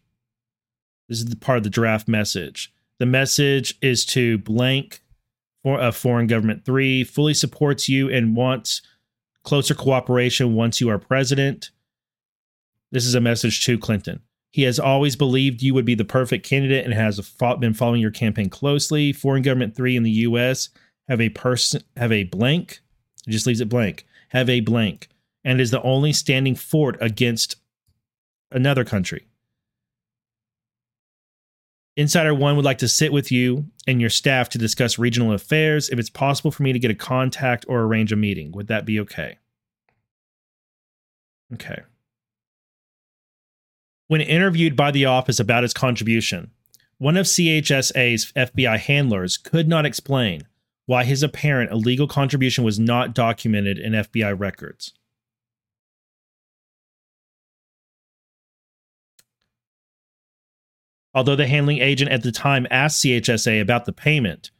This is the part of the draft message. The message is to blank for a foreign government 3, fully supports you and wants closer cooperation once you are president. This is a message to Clinton. He has always believed you would be the perfect candidate and has been following your campaign closely. Foreign government 3 in the U.S. have a blank. It just leaves it blank. Have a blank. And is the only standing fort against another country. Insider One would like to sit with you and your staff to discuss regional affairs. If it's possible for me to get a contact or arrange a meeting, would that be okay? Okay. When interviewed by the office about his contribution, one of CHSA's FBI handlers could not explain why his apparent illegal contribution was not documented in FBI records. Although the handling agent at the time asked CHSA about the payment,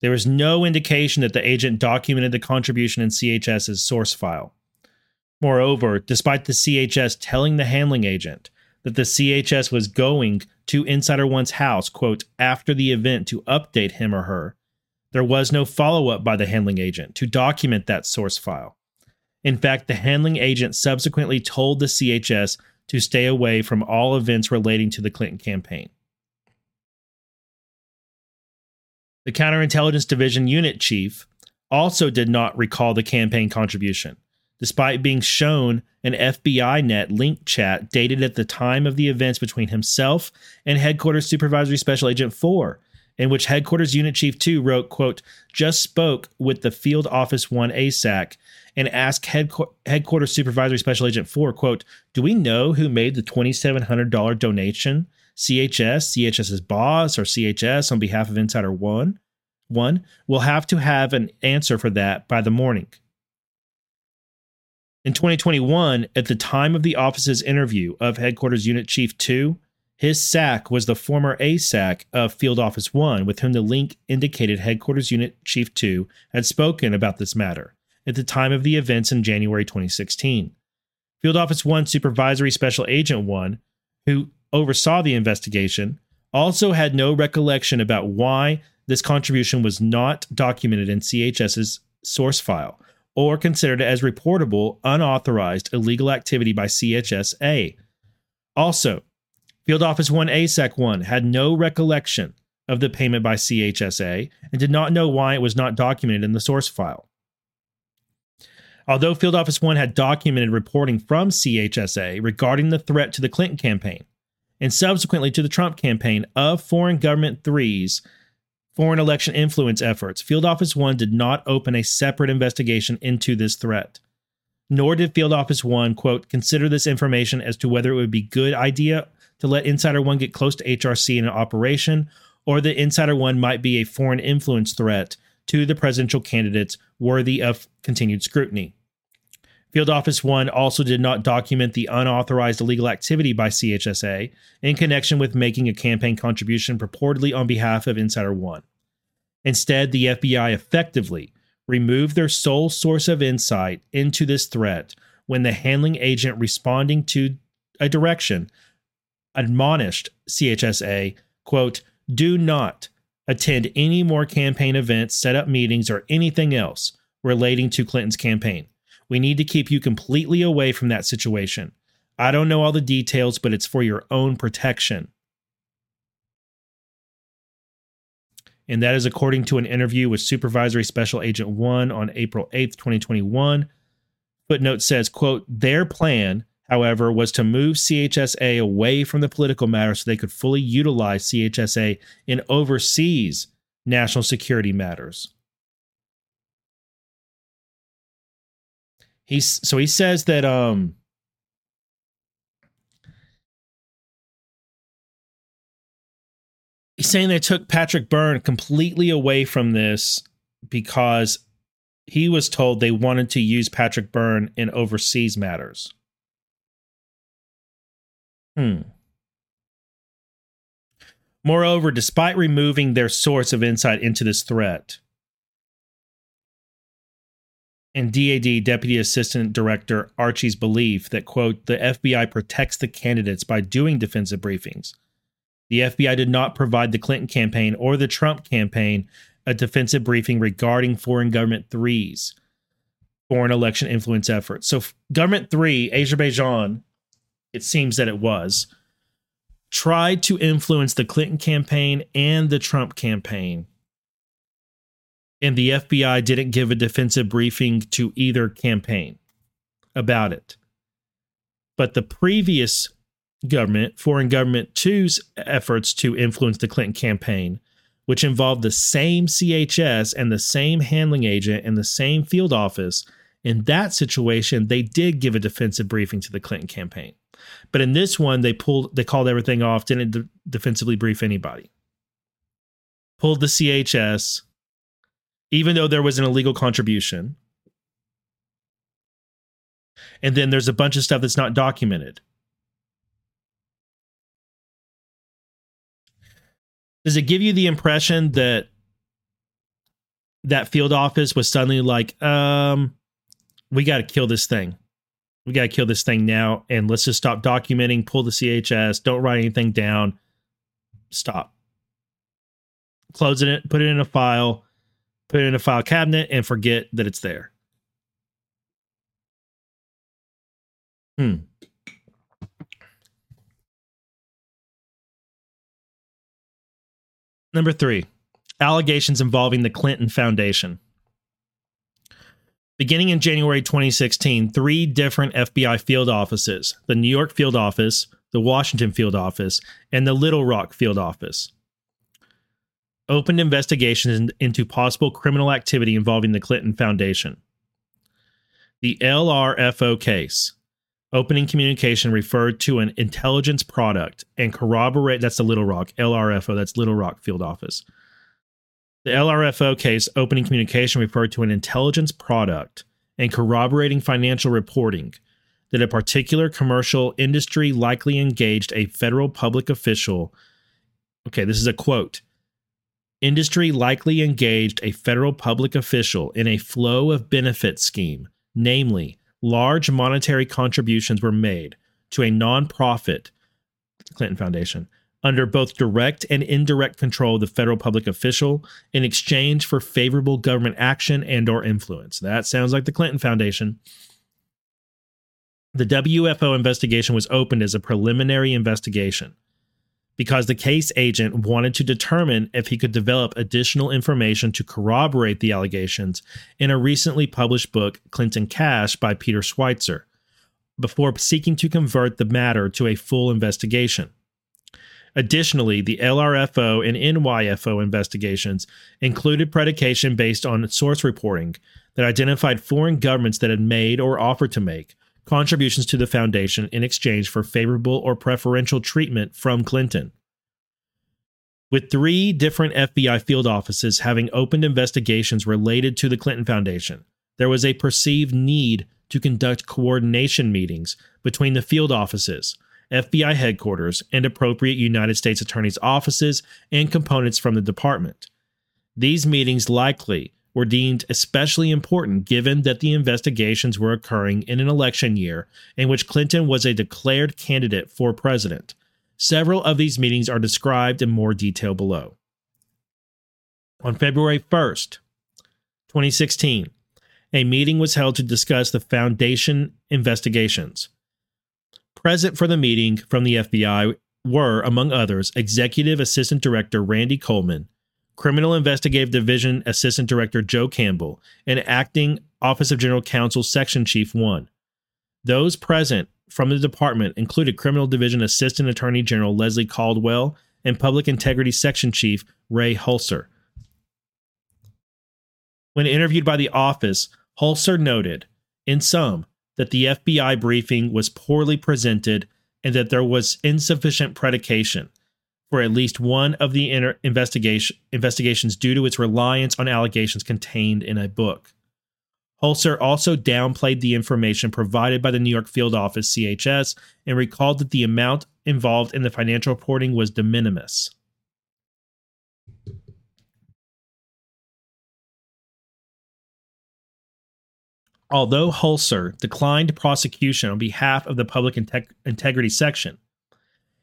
there was no indication that the agent documented the contribution in CHS's source file. Moreover, despite the CHS telling the handling agent that the CHS was going to Insider One's house, quote, after the event to update him or her, there was no follow-up by the handling agent to document that source file. In fact, the handling agent subsequently told the CHS to stay away from all events relating to the Clinton campaign. The Counterintelligence Division Unit Chief also did not recall the campaign contribution, despite being shown an FBI.net link chat dated at the time of the events between himself and Headquarters Supervisory Special Agent 4, in which Headquarters Unit Chief 2 wrote, quote, just spoke with the Field Office 1 ASAC and asked Headquarters Supervisory Special Agent 4, quote, "Do we know who made the $2,700 donation? CHS, CHS's boss, or CHS on behalf of Insider One? We'll have to have an answer for that by the morning." In 2021, at the time of the office's interview of Headquarters Unit Chief 2, his SAC was the former ASAC of Field Office 1, with whom the link indicated Headquarters Unit Chief 2 had spoken about this matter at the time of the events in January 2016. Field Office 1 Supervisory Special Agent 1, who oversaw the investigation, also had no recollection about why this contribution was not documented in CHS's source file, or considered as reportable, unauthorized, illegal activity by CHSA. Also, Field Office 1 ASAC 1 had no recollection of the payment by CHSA and did not know why it was not documented in the source file. Although Field Office 1 had documented reporting from CHSA regarding the threat to the Clinton campaign and subsequently to the Trump campaign of foreign government threes, foreign election influence efforts, Field Office 1 did not open a separate investigation into this threat. Nor did Field Office 1, quote, "consider this information as to whether it would be a good idea to let Insider 1 get close to HRC in an operation, or that Insider 1 might be a foreign influence threat to the presidential candidates worthy of continued scrutiny." Field Office 1 also did not document the unauthorized illegal activity by CHSA in connection with making a campaign contribution purportedly on behalf of Insider 1. Instead, the FBI effectively removed their sole source of insight into this threat when the handling agent responding to a direction admonished CHSA, quote, "do not attend any more campaign events, set up meetings, or anything else relating to Clinton's campaign. We need to keep you completely away from that situation. I don't know all the details, but it's for your own protection." And that is according to an interview with Supervisory Special Agent 1 on April 8th, 2021. Footnote says, quote, "Their plan, however, was to move CHSA away from the political matter so they could fully utilize CHSA in overseas national security matters." He says that he's saying they took Patrick Byrne completely away from this because he was told they wanted to use Patrick Byrne in overseas matters. Moreover, despite removing their source of insight into this threat, and DAD Deputy Assistant Director Archie's belief that, quote, "the FBI protects the candidates by doing defensive briefings. The FBI did not provide the Clinton campaign or the Trump campaign a defensive briefing regarding foreign government threes, foreign election influence efforts." So government three, Azerbaijan, it seems that it was, tried to influence the Clinton campaign and the Trump campaign, and the FBI didn't give a defensive briefing to either campaign about it. But the previous government, Foreign Government 2's efforts to influence the Clinton campaign, which involved the same CHS and the same handling agent and the same field office, in that situation, they did give a defensive briefing to the Clinton campaign. But in this one, they called everything off, didn't defensively brief anybody. Pulled the CHS, even though there was an illegal contribution. And then there's a bunch of stuff that's not documented. Does it give you the impression that that field office was suddenly like, we got to kill this thing. We got to kill this thing now, and let's just stop documenting, pull the CHS, don't write anything down, stop. Close it, put it in a file cabinet, and forget that it's there. Number 3, allegations involving the Clinton Foundation. Beginning in January 2016, 3 different FBI field offices, the New York Field Office, the Washington Field Office, and the Little Rock Field Office, opened investigations into possible criminal activity involving the Clinton Foundation. The LRFO case, opening communication referred to an intelligence product and corroborate. That's the Little Rock, LRFO, that's Little Rock Field Office. The LRFO case, opening communication referred to an intelligence product and corroborating financial reporting that a particular commercial industry likely engaged a federal public official. Okay, this is a quote. Industry likely engaged a federal public official in a flow of benefit scheme, namely, large monetary contributions were made to a nonprofit, Clinton Foundation, under both direct and indirect control of the federal public official in exchange for favorable government action and or influence. That sounds like the Clinton Foundation. The WFO investigation was opened as a preliminary investigation because the case agent wanted to determine if he could develop additional information to corroborate the allegations in a recently published book, Clinton Cash, by Peter Schweitzer, before seeking to convert the matter to a full investigation. Additionally, the LRFO and NYFO investigations included predication based on source reporting that identified foreign governments that had made or offered to make contributions to the foundation in exchange for favorable or preferential treatment from Clinton. With three different FBI field offices having opened investigations related to the Clinton Foundation, there was a perceived need to conduct coordination meetings between the field offices, FBI headquarters, and appropriate United States Attorney's offices and components from the department. These meetings likely were deemed especially important given that the investigations were occurring in an election year in which Clinton was a declared candidate for president. Several of these meetings are described in more detail below. On February 1st, 2016, a meeting was held to discuss the foundation investigations. Present for the meeting from the FBI were, among others, Executive Assistant Director Randy Coleman, Criminal Investigative Division Assistant Director Joe Campbell, and Acting Office of General Counsel Section Chief 1. Those present from the department included Criminal Division Assistant Attorney General Leslie Caldwell and Public Integrity Section Chief Ray Hulser. When interviewed by the office, Hulser noted, in sum, that the FBI briefing was poorly presented and that there was insufficient predication for at least one of the investigations due to its reliance on allegations contained in a book. Hulser also downplayed the information provided by the New York Field Office CHS and recalled that the amount involved in the financial reporting was de minimis. Although Hulser declined prosecution on behalf of the Public Integrity Section,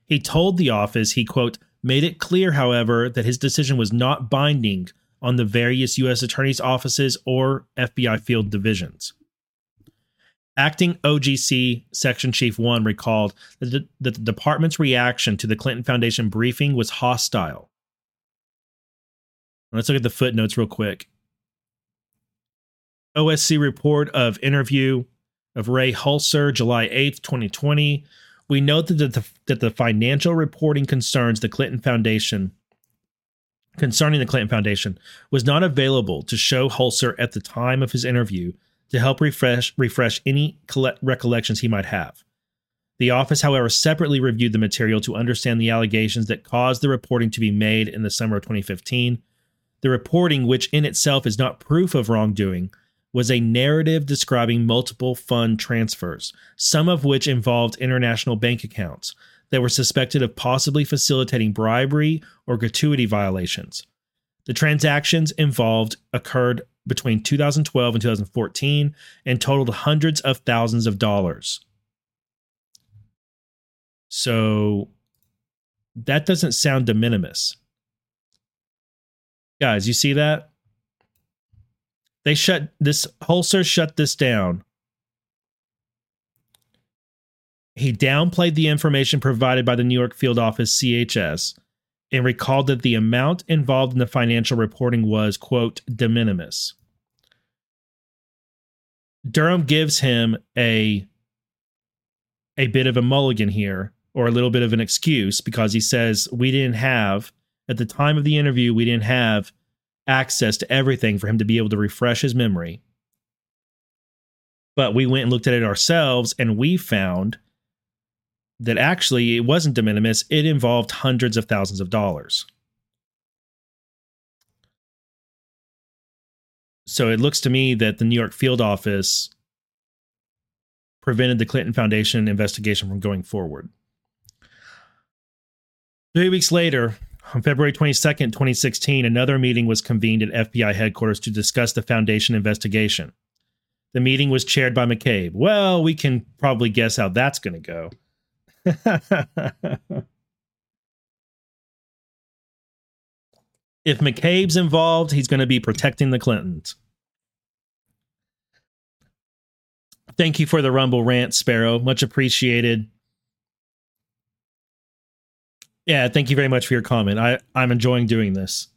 he told the office he, quote, made it clear, however, that his decision was not binding on the various U.S. attorney's offices or FBI field divisions. Acting OGC Section Chief 1 recalled that the department's reaction to the Clinton Foundation briefing was hostile. Let's look at the footnotes real quick. OSC report of interview of Ray Hulser, July 8th, 2020. We note that the financial reporting concerning the Clinton Foundation was not available to show Hulser at the time of his interview to help refresh any recollections he might have. The office, however, separately reviewed the material to understand the allegations that caused the reporting to be made in the summer of 2015. The reporting, which in itself is not proof of wrongdoing, was a narrative describing multiple fund transfers, some of which involved international bank accounts that were suspected of possibly facilitating bribery or gratuity violations. The transactions involved occurred between 2012 and 2014 and totaled hundreds of thousands of dollars. So that doesn't sound de minimis. Guys, you see that? They Hulser shut this down. He downplayed the information provided by the New York Field Office CHS and recalled that the amount involved in the financial reporting was, quote, de minimis. Durham gives him a bit of a mulligan here, or a little bit of an excuse, because he says, at the time of the interview, we didn't have access to everything for him to be able to refresh his memory. But we went and looked at it ourselves, and we found that actually it wasn't de minimis. It involved hundreds of thousands of dollars. So it looks to me that the New York field office prevented the Clinton Foundation investigation from going forward. 3 weeks later, on February 22nd, 2016, another meeting was convened at FBI headquarters to discuss the foundation investigation. The meeting was chaired by McCabe. Well, we can probably guess how that's going to go. If McCabe's involved, he's going to be protecting the Clintons. Thank you for the Rumble rant, Sparrow. Much appreciated. Yeah, thank you very much for your comment. I'm enjoying doing this.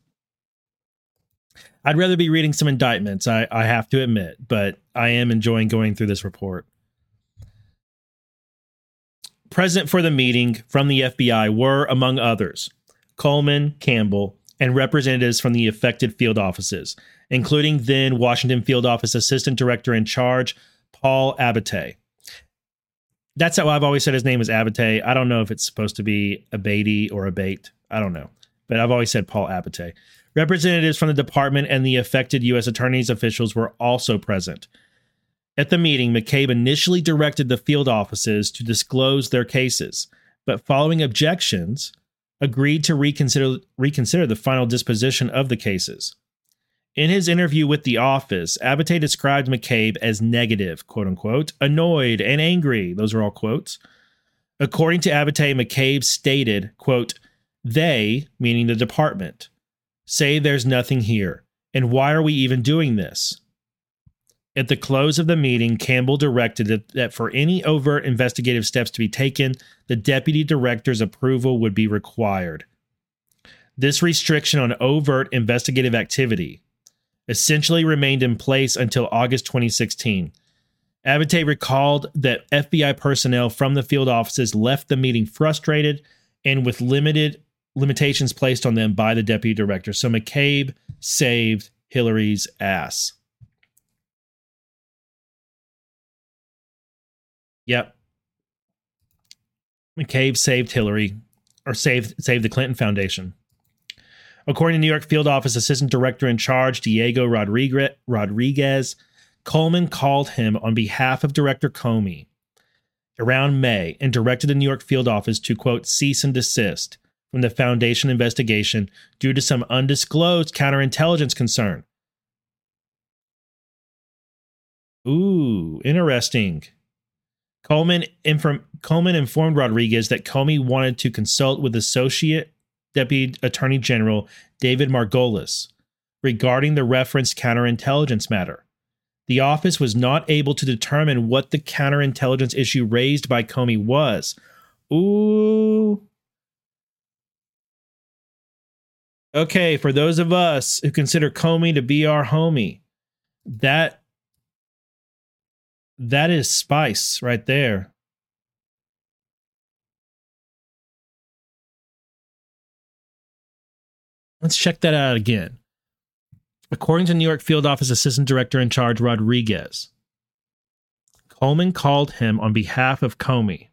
I'd rather be reading some indictments, I have to admit, but I am enjoying going through this report. Present for the meeting from the FBI were, among others, Coleman, Campbell, and representatives from the affected field offices, including then Washington Field Office Assistant Director in Charge, Paul Abbate. That's how I've always said his name is Abbate. I don't know if it's supposed to be Abate or Abate. I don't know, but I've always said Paul Abbate. Representatives from the department and the affected U.S. attorney's officials were also present. At the meeting, McCabe initially directed the field offices to disclose their cases, but following objections, agreed to reconsider the final disposition of the cases. In his interview with the office, Abbate described McCabe as negative, quote-unquote, annoyed and angry. Those are all quotes. According to Abbate, McCabe stated, quote, they, meaning the department, say there's nothing here, and why are we even doing this? At the close of the meeting, Campbell directed that for any overt investigative steps to be taken, the deputy director's approval would be required. This restriction on overt investigative activity essentially remained in place until August 2016. Abbate recalled that FBI personnel from the field offices left the meeting frustrated and with limitations placed on them by the deputy director. So McCabe saved Hillary's ass. Yep. McCabe saved Hillary, or saved the Clinton Foundation. According to New York Field Office Assistant Director in Charge, Diego Rodriguez, Coleman called him on behalf of Director Comey around May and directed the New York Field Office to, quote, cease and desist from the foundation investigation due to some undisclosed counterintelligence concern. Ooh, interesting. Coleman informed Rodriguez that Comey wanted to consult with Associate Deputy Attorney General David Margolis regarding the referenced counterintelligence matter. The office was not able to determine what the counterintelligence issue raised by Comey was. Ooh. Okay, for those of us who consider Comey to be our homie, that is spice right there. Let's check that out again. According to New York Field Office Assistant Director in Charge Rodriguez, Coleman called him on behalf of Comey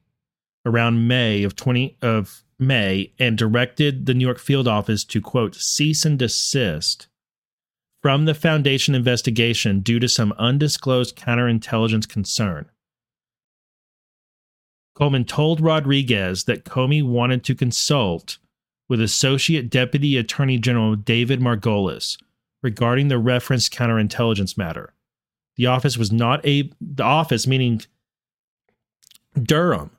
around May and directed the New York Field Office to, quote, cease and desist from the foundation investigation due to some undisclosed counterintelligence concern. Coleman told Rodriguez that Comey wanted to consult with Associate Deputy Attorney General David Margolis regarding the referenced counterintelligence matter. The office, meaning Durham,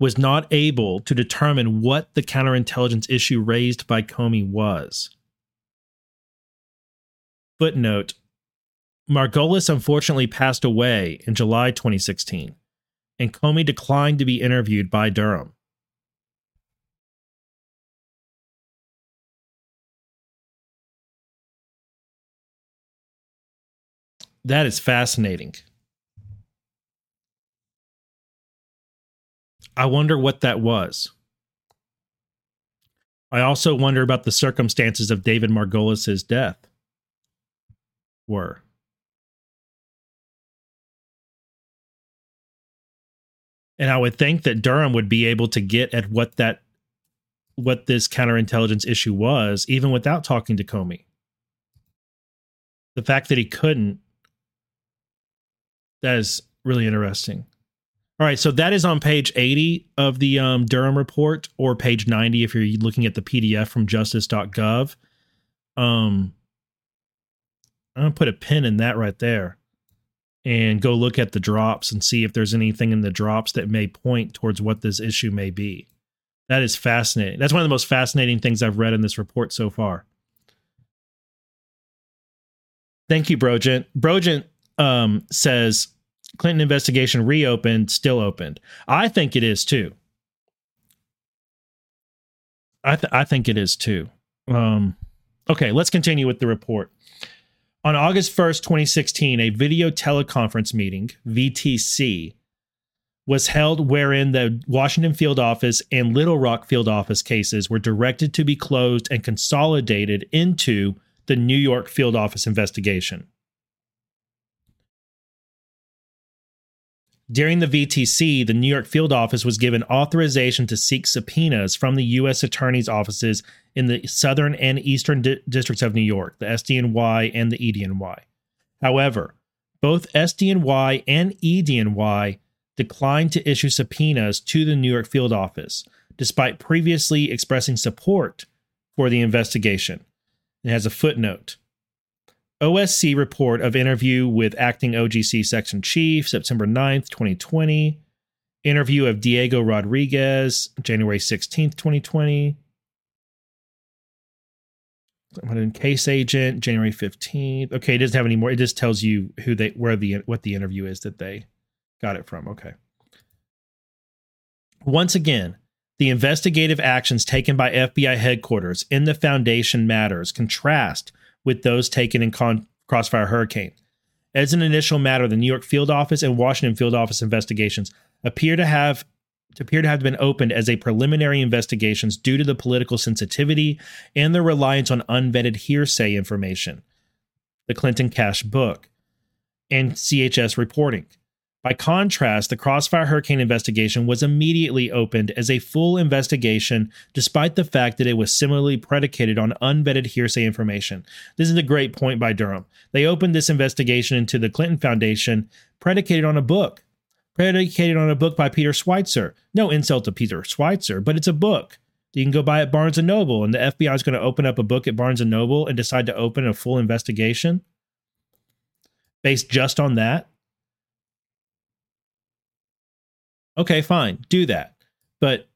was not able to determine what the counterintelligence issue raised by Comey was. Footnote, Margolis unfortunately passed away in July 2016, and Comey declined to be interviewed by Durham. That is fascinating. I wonder what that was. I also wonder about the circumstances of David Margolis's death. Were. And I would think that Durham would be able to get at what this counterintelligence issue was, even without talking to Comey. The fact that he couldn't, that is really interesting. All right, so that is on page 80 of the Durham report, or page 90 if you're looking at the PDF from justice.gov. I'm going to put a pin in that right there and go look at the drops and see if there's anything in the drops that may point towards what this issue may be. That is fascinating. That's one of the most fascinating things I've read in this report so far. Thank you, Brogent. Brogent says, Clinton investigation reopened, still opened. I think it is too. I think it is too. Okay, let's continue with the report. On August 1st, 2016, a video teleconference meeting, VTC, was held wherein the Washington field office and Little Rock field office cases were directed to be closed and consolidated into the New York field office investigation. During the VTC, the New York field office was given authorization to seek subpoenas from the U.S. Attorney's offices in the Southern and Eastern districts of New York, the SDNY and the EDNY. However, both SDNY and EDNY declined to issue subpoenas to the New York field office, despite previously expressing support for the investigation. It has a footnote. OSC report of interview with acting OGC section chief, September 9th, 2020. Interview of Diego Rodriguez, January 16th, 2020. Case agent, January 15th. Okay, it doesn't have any more. It just tells you who they, where the, what the interview is that they got it from. Okay. Once again, the investigative actions taken by FBI headquarters in the Foundation matters contrast with those taken in Crossfire Hurricane. As an initial matter, the New York field office and Washington field office investigations appear to have been opened as a preliminary investigations due to the political sensitivity and their reliance on unvetted hearsay information, the Clinton Cash Book, and CHS reporting. By contrast, the Crossfire Hurricane investigation was immediately opened as a full investigation, despite the fact that it was similarly predicated on unvetted hearsay information. This is a great point by Durham. They opened this investigation into the Clinton Foundation predicated on a book by Peter Schweitzer. No insult to Peter Schweitzer, but it's a book that you can go buy at Barnes & Noble, and the FBI is going to open up a book at Barnes & Noble and decide to open a full investigation based just on that. Okay, fine, do that. But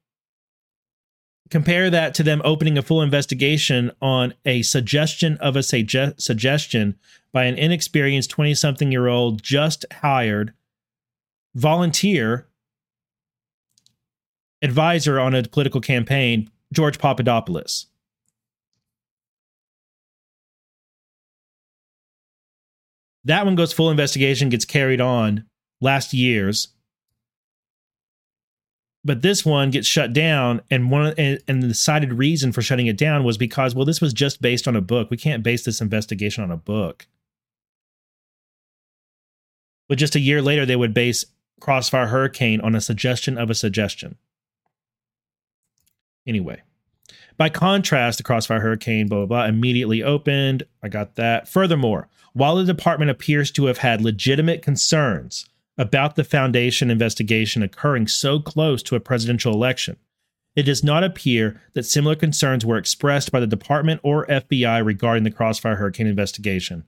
compare that to them opening a full investigation on a suggestion of a suggestion by an inexperienced 20-something-year-old just hired volunteer advisor on a political campaign, George Papadopoulos. That one goes full investigation, gets carried on last year's. But this one gets shut down, and the cited reason for shutting it down was because, well, this was just based on a book. We can't base this investigation on a book. But just a year later, they would base Crossfire Hurricane on a suggestion of a suggestion. Anyway, by contrast, the Crossfire Hurricane, blah, blah, blah, immediately opened. I got that. Furthermore, while the department appears to have had legitimate concerns about the Foundation investigation occurring so close to a presidential election, it does not appear that similar concerns were expressed by the department or FBI regarding the Crossfire Hurricane investigation.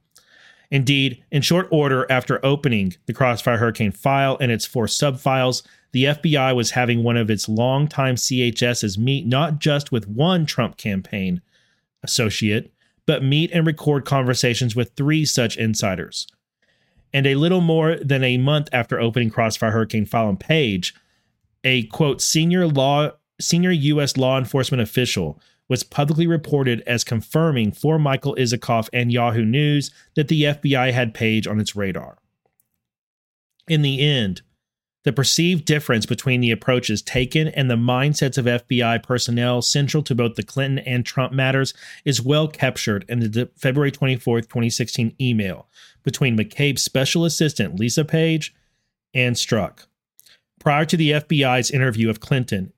Indeed, in short order after opening the Crossfire Hurricane file and its 4 subfiles, the FBI was having one of its longtime CHSs meet not just with one Trump campaign associate, but meet and record conversations with 3 such insiders. And a little more than a month after opening Crossfire Hurricane file and page, a, quote, senior U.S. law enforcement official was publicly reported as confirming for Michael Isakoff and Yahoo News that the FBI had Page on its radar. In the end, the perceived difference between the approaches taken and the mindsets of FBI personnel central to both the Clinton and Trump matters is well captured in the February 24, 2016 email between McCabe's special assistant, Lisa Page, and Strzok. prior to the FBI's interview of Clinton,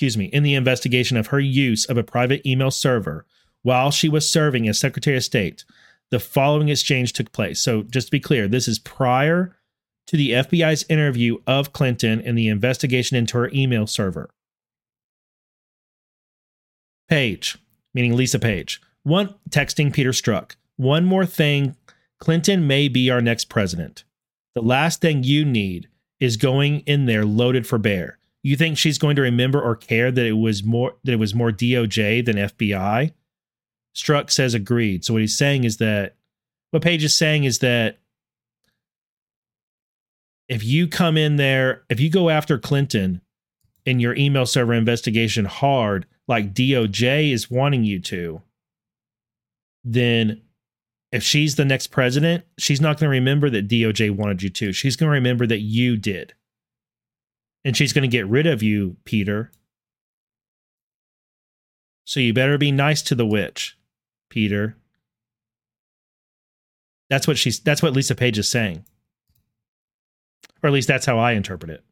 in the investigation of her use of a private email server while she was serving as Secretary of State, the following exchange took place. So just to be clear, this is prior to the FBI's interview of Clinton and the investigation into her email server. Page, meaning Lisa Page, texting Peter Strzok, "One more thing, Clinton may be our next president. The last thing you need is going in there loaded for bear. You think she's going to remember or care that it was more DOJ than FBI?" Strzok says agreed. So what Page is saying is that if you come in there, if you go after Clinton in your email server investigation hard, like DOJ is wanting you to, then if she's the next president, she's not going to remember that DOJ wanted you to. She's going to remember that you did. And she's going to get rid of you, Peter. So you better be nice to the witch, Peter. That's what Lisa Page is saying. Or at least that's how I interpret it.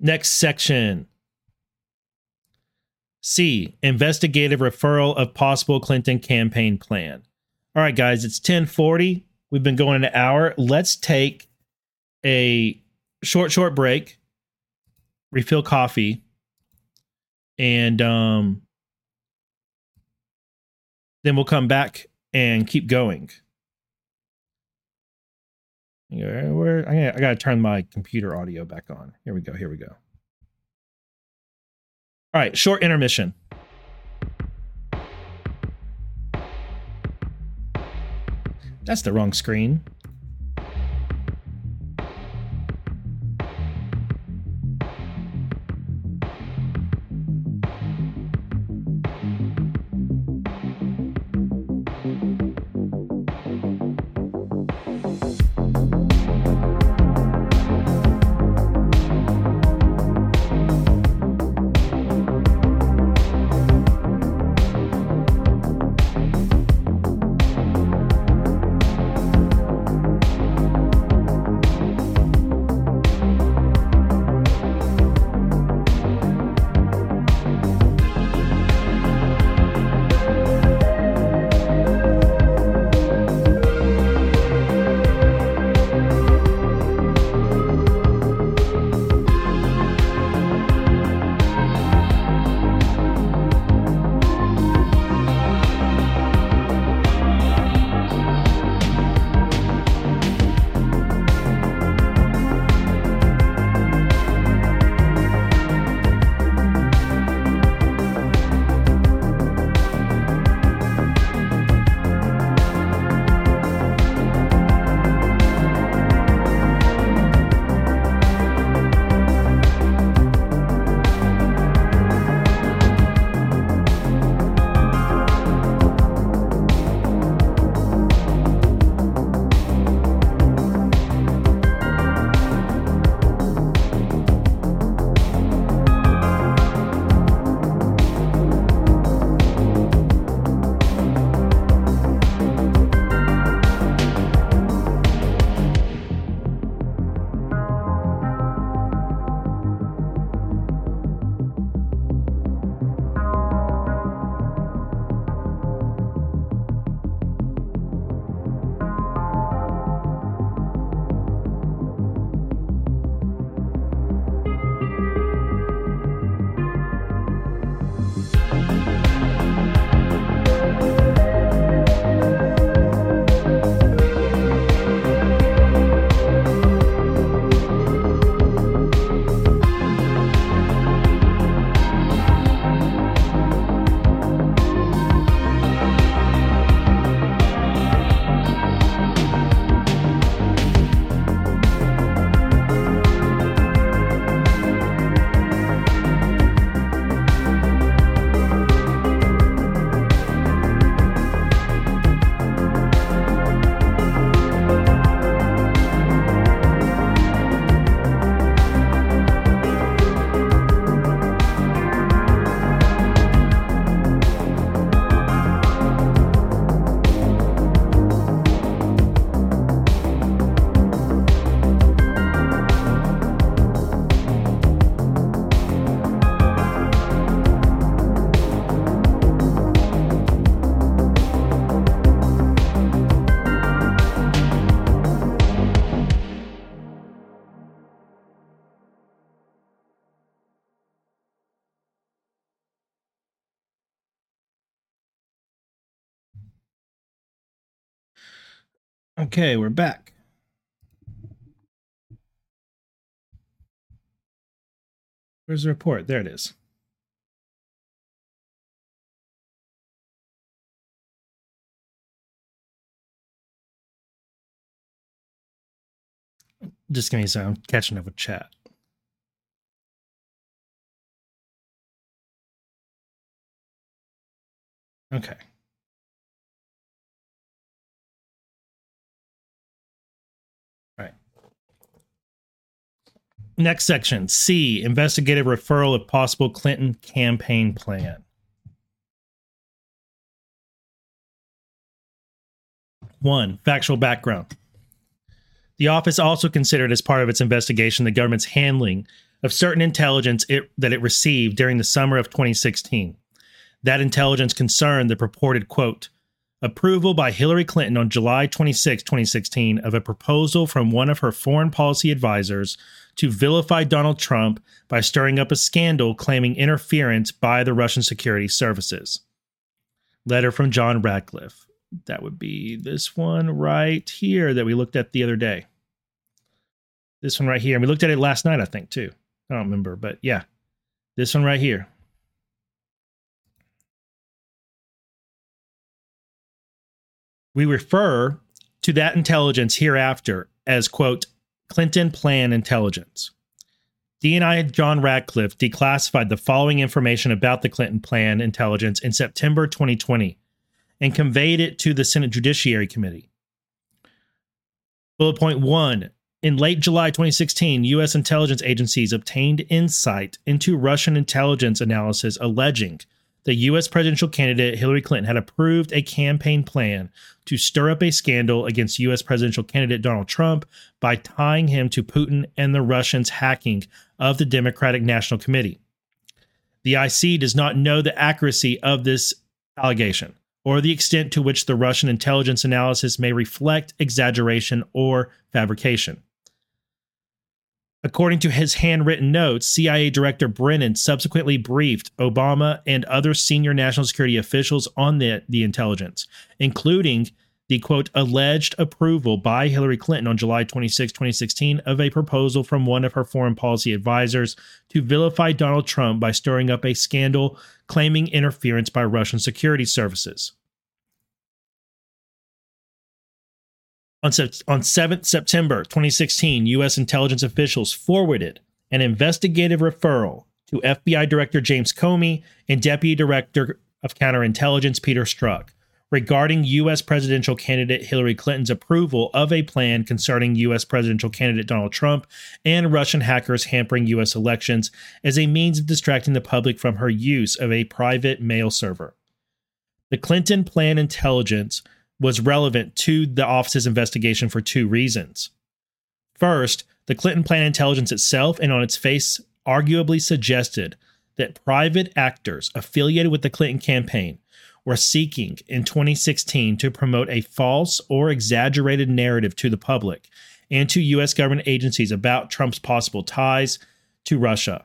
Next section. C, investigative referral of possible Clinton campaign plan. All right, guys, it's 10:40. We've been going an hour. Let's take a short break, refill coffee, and then we'll come back and keep going. I got to turn my computer audio back on. Here we go. All right, short intermission. That's the wrong screen. Okay, we're back. Where's the report? There it is. Just give me a second. I'm catching up with chat. Okay. Next section, C, investigative referral of possible Clinton campaign plan. One, factual background. The office also considered as part of its investigation the government's handling of certain intelligence that it received during the summer of 2016. That intelligence concerned the purported, quote, approval by Hillary Clinton on July 26, 2016, of a proposal from one of her foreign policy advisors to vilify Donald Trump by stirring up a scandal claiming interference by the Russian security services. Letter from John Ratcliffe. That would be this one right here that we looked at the other day. This one right here. And we looked at it last night, I think, too. I don't remember, but yeah. This one right here. We refer to that intelligence hereafter as, quote, Clinton Plan Intelligence. DNI John Ratcliffe declassified the following information about the Clinton Plan Intelligence in September 2020 and conveyed it to the Senate Judiciary Committee. Bullet point 1. In late July 2016, U.S. intelligence agencies obtained insight into Russian intelligence analysis alleging the U.S. presidential candidate Hillary Clinton had approved a campaign plan to stir up a scandal against U.S. presidential candidate Donald Trump by tying him to Putin and the Russians' hacking of the Democratic National Committee. The IC does not know the accuracy of this allegation or the extent to which the Russian intelligence analysis may reflect exaggeration or fabrication. According to his handwritten notes, CIA Director Brennan subsequently briefed Obama and other senior national security officials on the intelligence, including the, quote, alleged approval by Hillary Clinton on July 26, 2016, of a proposal from one of her foreign policy advisors to vilify Donald Trump by stirring up a scandal claiming interference by Russian security services. On 7th September 2016, U.S. intelligence officials forwarded an investigative referral to FBI Director James Comey and Deputy Director of Counterintelligence Peter Strzok regarding U.S. presidential candidate Hillary Clinton's approval of a plan concerning U.S. presidential candidate Donald Trump and Russian hackers hampering U.S. elections as a means of distracting the public from her use of a private mail server. The Clinton Plan Intelligence was relevant to the office's investigation for two reasons. First, the Clinton Plan Intelligence itself and on its face arguably suggested that private actors affiliated with the Clinton campaign were seeking in 2016 to promote a false or exaggerated narrative to the public and to U.S. government agencies about Trump's possible ties to Russia.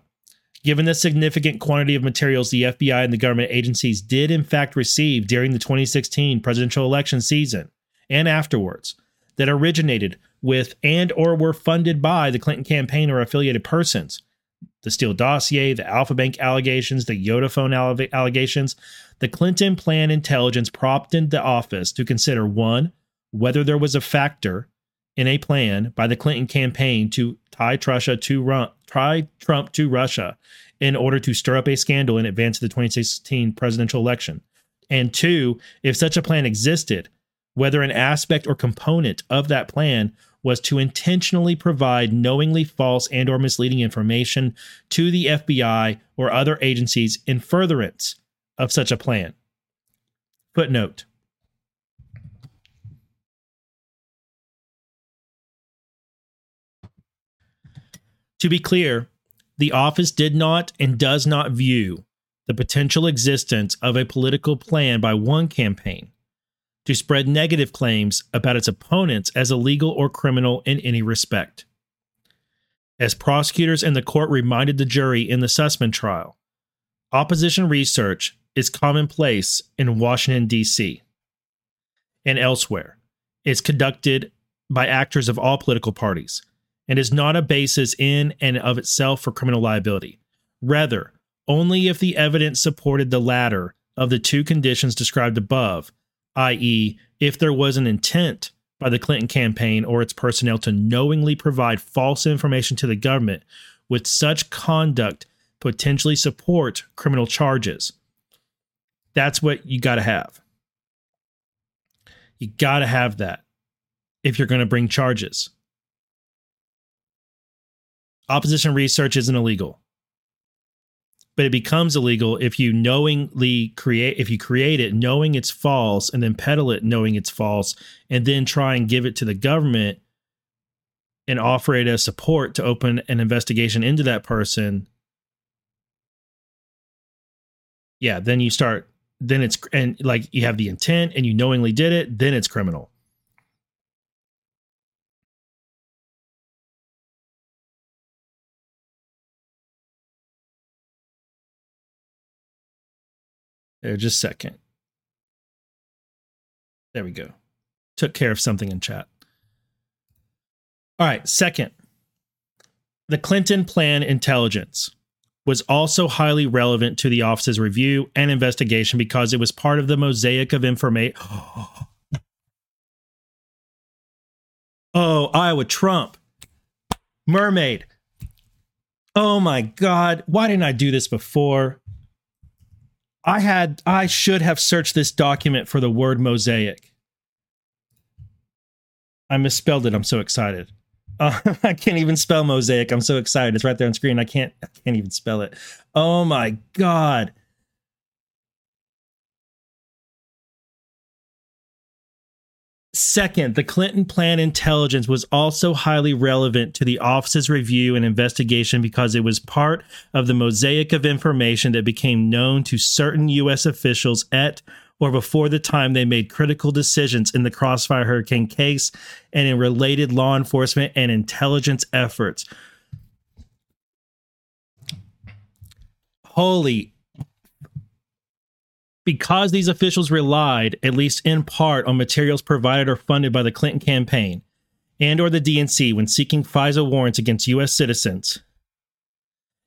Given the significant quantity of materials the FBI and the government agencies did in fact receive during the 2016 presidential election season and afterwards that originated with and or were funded by the Clinton campaign or affiliated persons, the Steele dossier, the Alpha Bank allegations, the Vodafone allegations, the Clinton Plan Intelligence prompted the office to consider, one, whether there was a factor in a plan by the Clinton campaign to tie Trump to Russia in order to stir up a scandal in advance of the 2016 presidential election. And two, if such a plan existed, whether an aspect or component of that plan was to intentionally provide knowingly false and or misleading information to the FBI or other agencies in furtherance of such a plan. Footnote. To be clear, the office did not and does not view the potential existence of a political plan by one campaign to spread negative claims about its opponents as illegal or criminal in any respect. As prosecutors and the court reminded the jury in the Sussman trial, opposition research is commonplace in Washington, D.C. and elsewhere, is conducted by actors of all political parties and is not a basis in and of itself for criminal liability. Rather, only if the evidence supported the latter of the two conditions described above, i.e., if there was an intent by the Clinton campaign or its personnel to knowingly provide false information to the government, would such conduct potentially support criminal charges. That's what you got to have. You got to have that if you're going to bring charges. Opposition research isn't illegal, but it becomes illegal if you create it knowing it's false and then peddle it knowing it's false and then try and give it to the government and offer it as support to open an investigation into that person. Yeah, then you start, then it's, and like you have the intent and you knowingly did it, then it's criminal. There, just a second. There we go. Took care of something in chat. All right, second. The Clinton plan intelligence was also highly relevant to the office's review and investigation because it was part of the mosaic of information. Oh, Iowa Trump. Mermaid. Oh my God. Why didn't I do this before? I should have searched this document for the word mosaic. I misspelled it. I'm so excited. I can't even spell mosaic. I'm so excited. It's right there on screen. I can't even spell it. Oh my God. Second, the Clinton plan intelligence was also highly relevant to the office's review and investigation because it was part of the mosaic of information that became known to certain U.S. officials at or before the time they made critical decisions in the Crossfire Hurricane case and in related law enforcement and intelligence efforts. Holy. Because these officials relied, at least in part, on materials provided or funded by the Clinton campaign and or the DNC when seeking FISA warrants against U.S. citizens,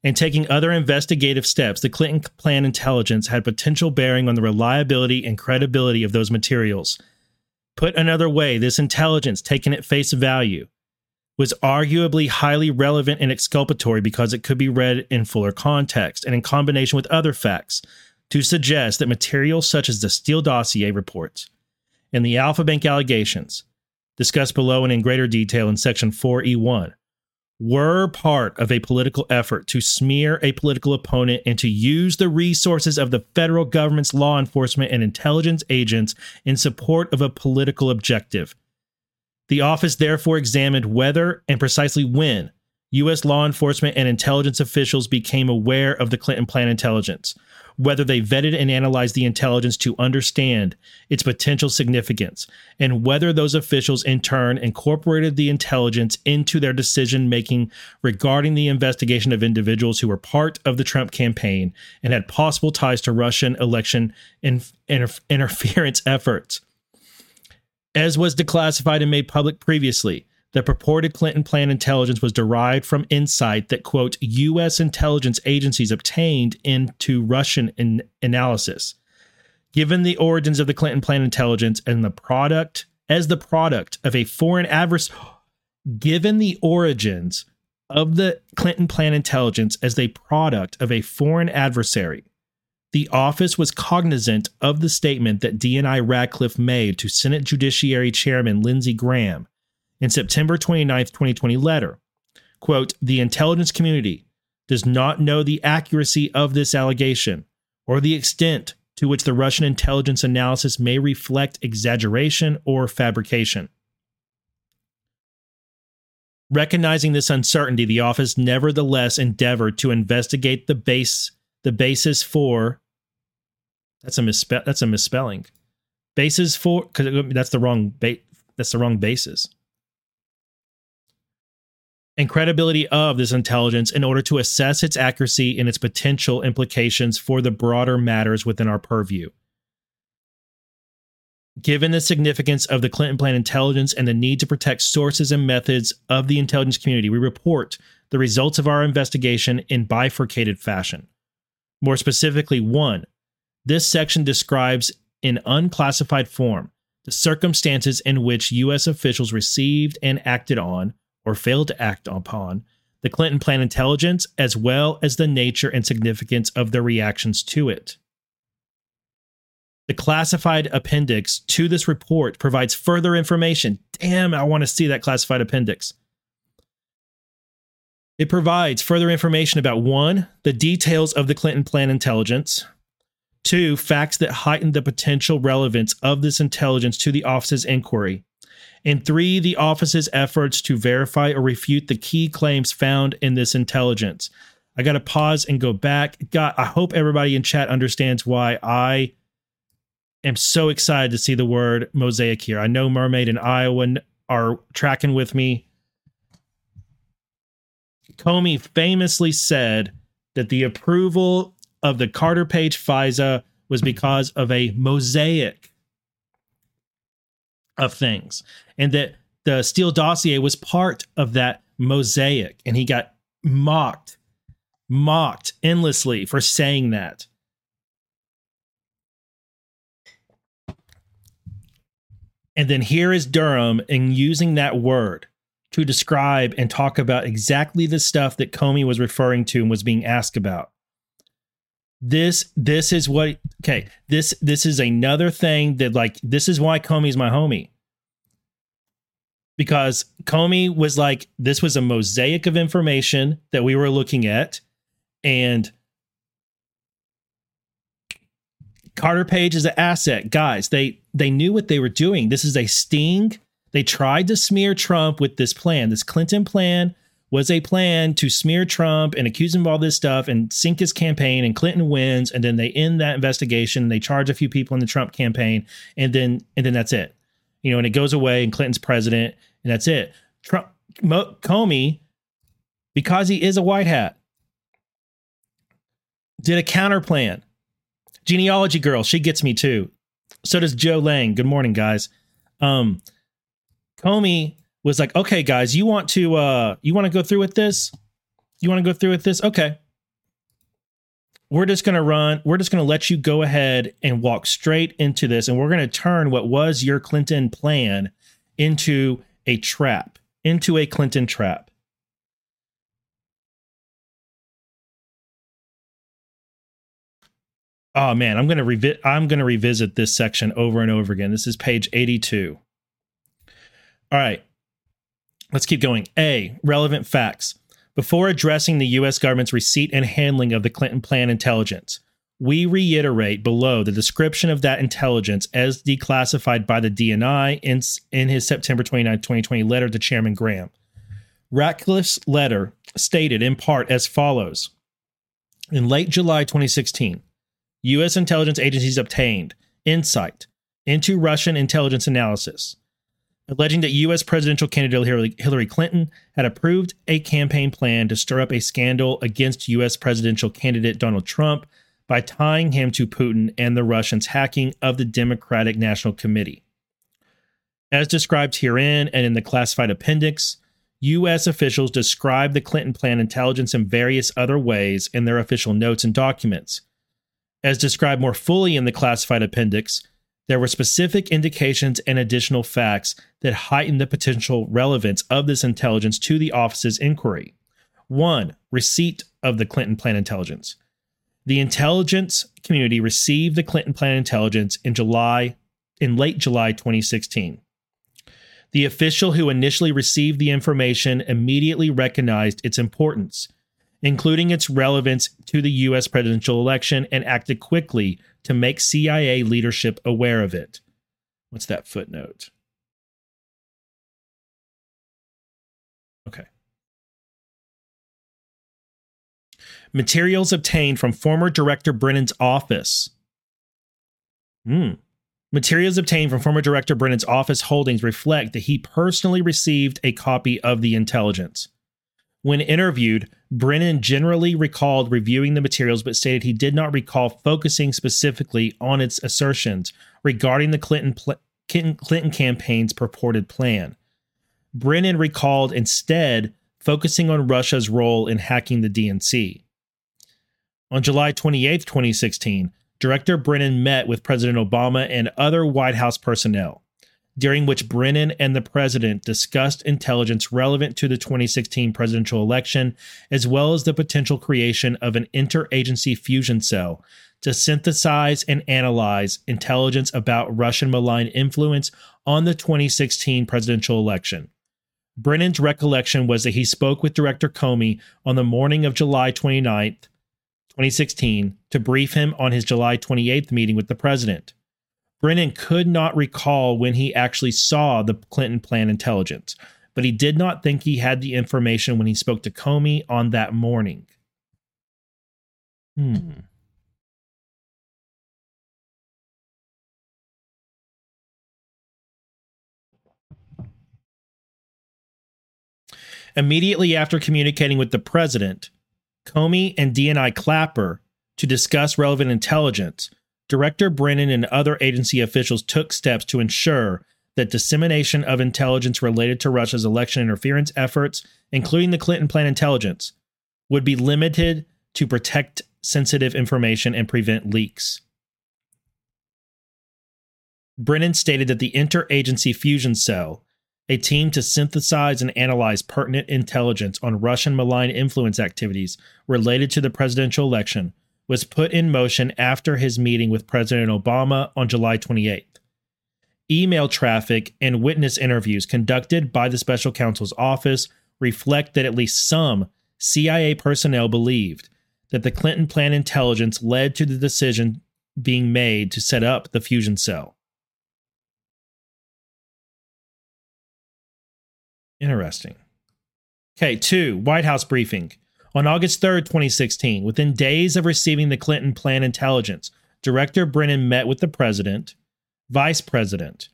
and taking other investigative steps, the Clinton plan intelligence had potential bearing on the reliability and credibility of those materials. Put another way, this intelligence, taken at face value, was arguably highly relevant and exculpatory because it could be read in fuller context and in combination with other facts to suggest that materials such as the Steele dossier reports and the Alpha Bank allegations, discussed below and in greater detail in Section 4E1, were part of a political effort to smear a political opponent and to use the resources of the federal government's law enforcement and intelligence agents in support of a political objective. The office therefore examined whether and precisely when U.S. law enforcement and intelligence officials became aware of the Clinton plan intelligence, whether they vetted and analyzed the intelligence to understand its potential significance, and whether those officials in turn incorporated the intelligence into their decision-making regarding the investigation of individuals who were part of the Trump campaign and had possible ties to Russian election interference efforts. As was declassified and made public previously, the purported Clinton plan intelligence was derived from insight that, quote, U.S. intelligence agencies obtained into Russian analysis. Given the origins of the Clinton plan intelligence and the product of a foreign adversary, given the origins of the Clinton plan intelligence as the product of a foreign adversary, the office was cognizant of the statement that DNI Ratcliffe made to Senate Judiciary Chairman Lindsey Graham in September 29, 2020 letter, quote, the intelligence community does not know the accuracy of this allegation or the extent to which the Russian intelligence analysis may reflect exaggeration or fabrication. Recognizing this uncertainty, the office nevertheless endeavored to investigate the basis for, that's a misspelling, basis for, because that's the wrong basis, and credibility of this intelligence in order to assess its accuracy and its potential implications for the broader matters within our purview. Given the significance of the Clinton Plan intelligence and the need to protect sources and methods of the intelligence community, we report the results of our investigation in bifurcated fashion. More specifically, 1, this section describes in unclassified form the circumstances in which U.S. officials received and acted on, or failed to act upon, the Clinton Plan intelligence, as well as the nature and significance of their reactions to it. The classified appendix to this report provides further information. Damn, I want to see that classified appendix. It provides further information about, 1, the details of the Clinton Plan intelligence, 2, facts that heighten the potential relevance of this intelligence to the office's inquiry, and 3, the office's efforts to verify or refute the key claims found in this intelligence. I got to pause and go back. God, I hope everybody in chat understands why I am so excited to see the word mosaic here. I know Mermaid and Iowan are tracking with me. Comey famously said that the approval of the Carter Page FISA was because of a mosaic of things, and that the Steele dossier was part of that mosaic, and he got mocked endlessly for saying that. And then here is Durham in using that word to describe and talk about exactly the stuff that Comey was referring to and was being asked about. This is what, okay, this is another thing that, like, this is why Comey's my homie. Because Comey was like, this was a mosaic of information that we were looking at, and Carter Page is an asset. Guys, they knew what they were doing. This is a sting. They tried to smear Trump with this plan. This Clinton plan was a plan to smear Trump and accuse him of all this stuff and sink his campaign, and Clinton wins, and then they end that investigation and they charge a few people in the Trump campaign, and then that's it. You know, and it goes away and Clinton's president, and that's it. Comey, because he is a white hat, did a counter plan. Genealogy Girl, she gets me too. So does Joe Lang. Good morning, guys. Comey was like, okay, guys, you want to go through with this? You want to go through with this? Okay. We're just going to let you go ahead and walk straight into this. And we're going to turn what was your Clinton plan into a trap, into a Clinton trap. Oh man, I'm going to revisit this section over and over again. This is page 82. All right. Let's keep going. A, relevant facts. Before addressing the U.S. government's receipt and handling of the Clinton Plan intelligence, we reiterate below the description of that intelligence as declassified by the DNI in his September 29, 2020 letter to Chairman Graham. Ratcliffe's letter stated in part as follows. In late July 2016, U.S. intelligence agencies obtained insight into Russian intelligence analysis, alleging that U.S. presidential candidate Hillary Clinton had approved a campaign plan to stir up a scandal against U.S. presidential candidate Donald Trump by tying him to Putin and the Russians' hacking of the Democratic National Committee. As described herein and in the classified appendix, U.S. officials describe the Clinton Plan intelligence in various other ways in their official notes and documents. As described more fully in the classified appendix, there were specific indications and additional facts that heightened the potential relevance of this intelligence to the office's inquiry. 1. Receipt of the Clinton Plan intelligence. The intelligence community received the Clinton Plan intelligence in late July 2016. The official who initially received the information immediately recognized its importance, including its relevance to the U.S. presidential election, and acted quickly to make CIA leadership aware of it. What's that footnote? Okay. Materials obtained from former Director Brennan's office. Materials obtained from former Director Brennan's office holdings reflect that he personally received a copy of the intelligence. When interviewed, Brennan generally recalled reviewing the materials, but stated he did not recall focusing specifically on its assertions regarding the Clinton Clinton campaign's purported plan. Brennan recalled instead focusing on Russia's role in hacking the DNC. On July 28, 2016, Director Brennan met with President Obama and other White House personnel, during which Brennan and the president discussed intelligence relevant to the 2016 presidential election, as well as the potential creation of an interagency fusion cell to synthesize and analyze intelligence about Russian malign influence on the 2016 presidential election. Brennan's recollection was that he spoke with Director Comey on the morning of July 29, 2016, to brief him on his July 28th meeting with the president. Brennan could not recall when he actually saw the Clinton plan intelligence, but he did not think he had the information when he spoke to Comey on that morning. Immediately after communicating with the president, Comey and DNI Clapper to discuss relevant intelligence, Director Brennan and other agency officials took steps to ensure that dissemination of intelligence related to Russia's election interference efforts, including the Clinton plan intelligence, would be limited to protect sensitive information and prevent leaks. Brennan stated that the interagency fusion cell, a team to synthesize and analyze pertinent intelligence on Russian malign influence activities related to the presidential election, was put in motion after his meeting with President Obama on July 28th. Email traffic and witness interviews conducted by the special counsel's office reflect that at least some CIA personnel believed that the Clinton plan intelligence led to the decision being made to set up the fusion cell. Interesting. Okay, 2, White House briefing. On August 3, 2016, within days of receiving the Clinton plan intelligence, Director Brennan met with the president, Vice President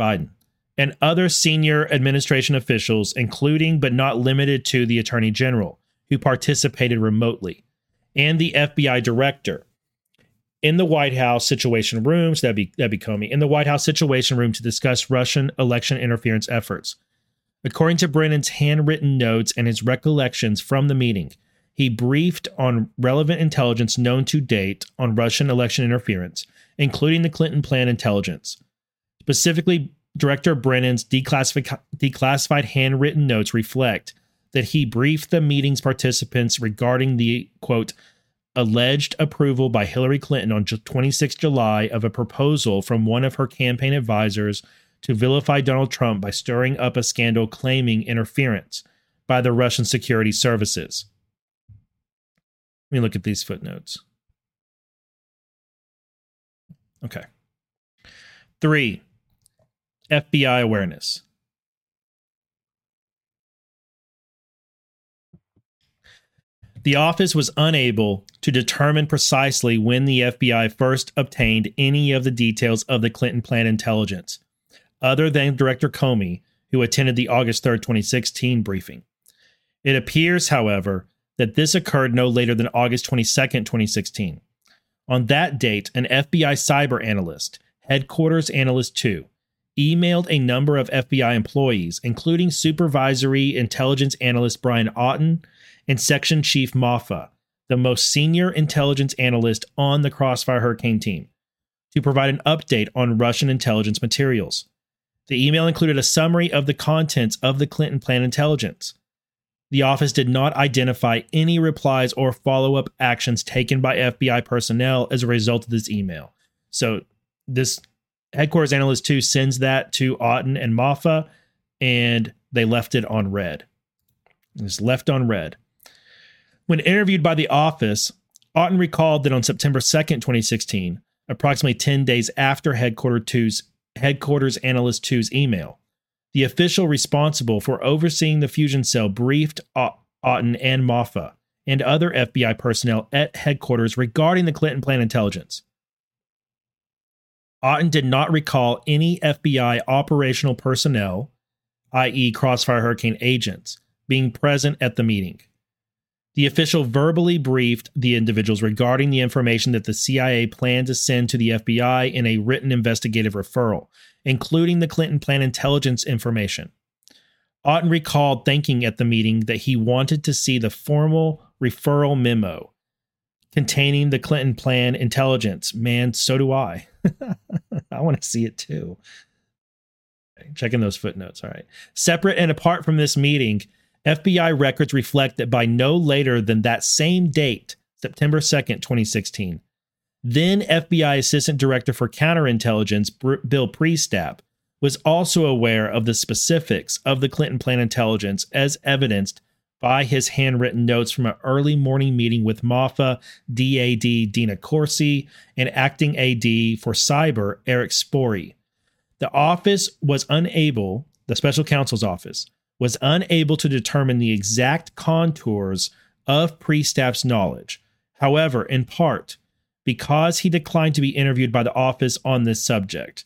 Biden, and other senior administration officials, including but not limited to the Attorney General, who participated remotely, and the FBI director in the White House Situation Room, so that'd be Comey, in the White House Situation Room to discuss Russian election interference efforts. According to Brennan's handwritten notes and his recollections from the meeting, he briefed on relevant intelligence known to date on Russian election interference, including the Clinton plan intelligence. Specifically, Director Brennan's declassified handwritten notes reflect that he briefed the meeting's participants regarding the, quote, alleged approval by Hillary Clinton on 26 July of a proposal from one of her campaign advisors to vilify Donald Trump by stirring up a scandal claiming interference by the Russian security services. Let me look at these footnotes. Okay. 3, FBI awareness. The office was unable to determine precisely when the FBI first obtained any of the details of the Clinton plan intelligence, other than Director Comey, who attended the August 3, 2016 briefing. It appears, however, that this occurred no later than August 22, 2016. On that date, an FBI cyber analyst, Headquarters Analyst 2, emailed a number of FBI employees, including Supervisory Intelligence Analyst Brian Auten and Section Chief Moffa, the most senior intelligence analyst on the Crossfire Hurricane team, to provide an update on Russian intelligence materials. The email included a summary of the contents of the Clinton plan intelligence. The office did not identify any replies or follow-up actions taken by FBI personnel as a result of this email. So this Headquarters Analyst 2 sends that to Auten and Moffa, and they left it on red. It's left on red. When interviewed by the office, Auten recalled that on September 2nd, 2016, approximately 10 days after Headquarters Analyst 2's email, the official responsible for overseeing the fusion cell briefed Auten and Moffa and other FBI personnel at headquarters regarding the Clinton plan intelligence. Auten did not recall any FBI operational personnel, i.e. Crossfire Hurricane agents, being present at the meeting. The official verbally briefed the individuals regarding the information that the CIA planned to send to the FBI in a written investigative referral, including the Clinton Plan intelligence information. Auten recalled thinking at the meeting that he wanted to see the formal referral memo containing the Clinton Plan intelligence. Man, so do I. I want to see it too. Checking those footnotes. All right. Separate and apart from this meeting, FBI records reflect that by no later than that same date, September 2nd, 2016, then FBI Assistant Director for Counterintelligence, Bill Priestap, was also aware of the specifics of the Clinton Plan intelligence as evidenced by his handwritten notes from an early morning meeting with MAFA DAD Dina Corsi and Acting AD for Cyber Eric Spory. The special counsel's office was unable to determine the exact contours of Priestap's knowledge. However, in part, because he declined to be interviewed by the office on this subject.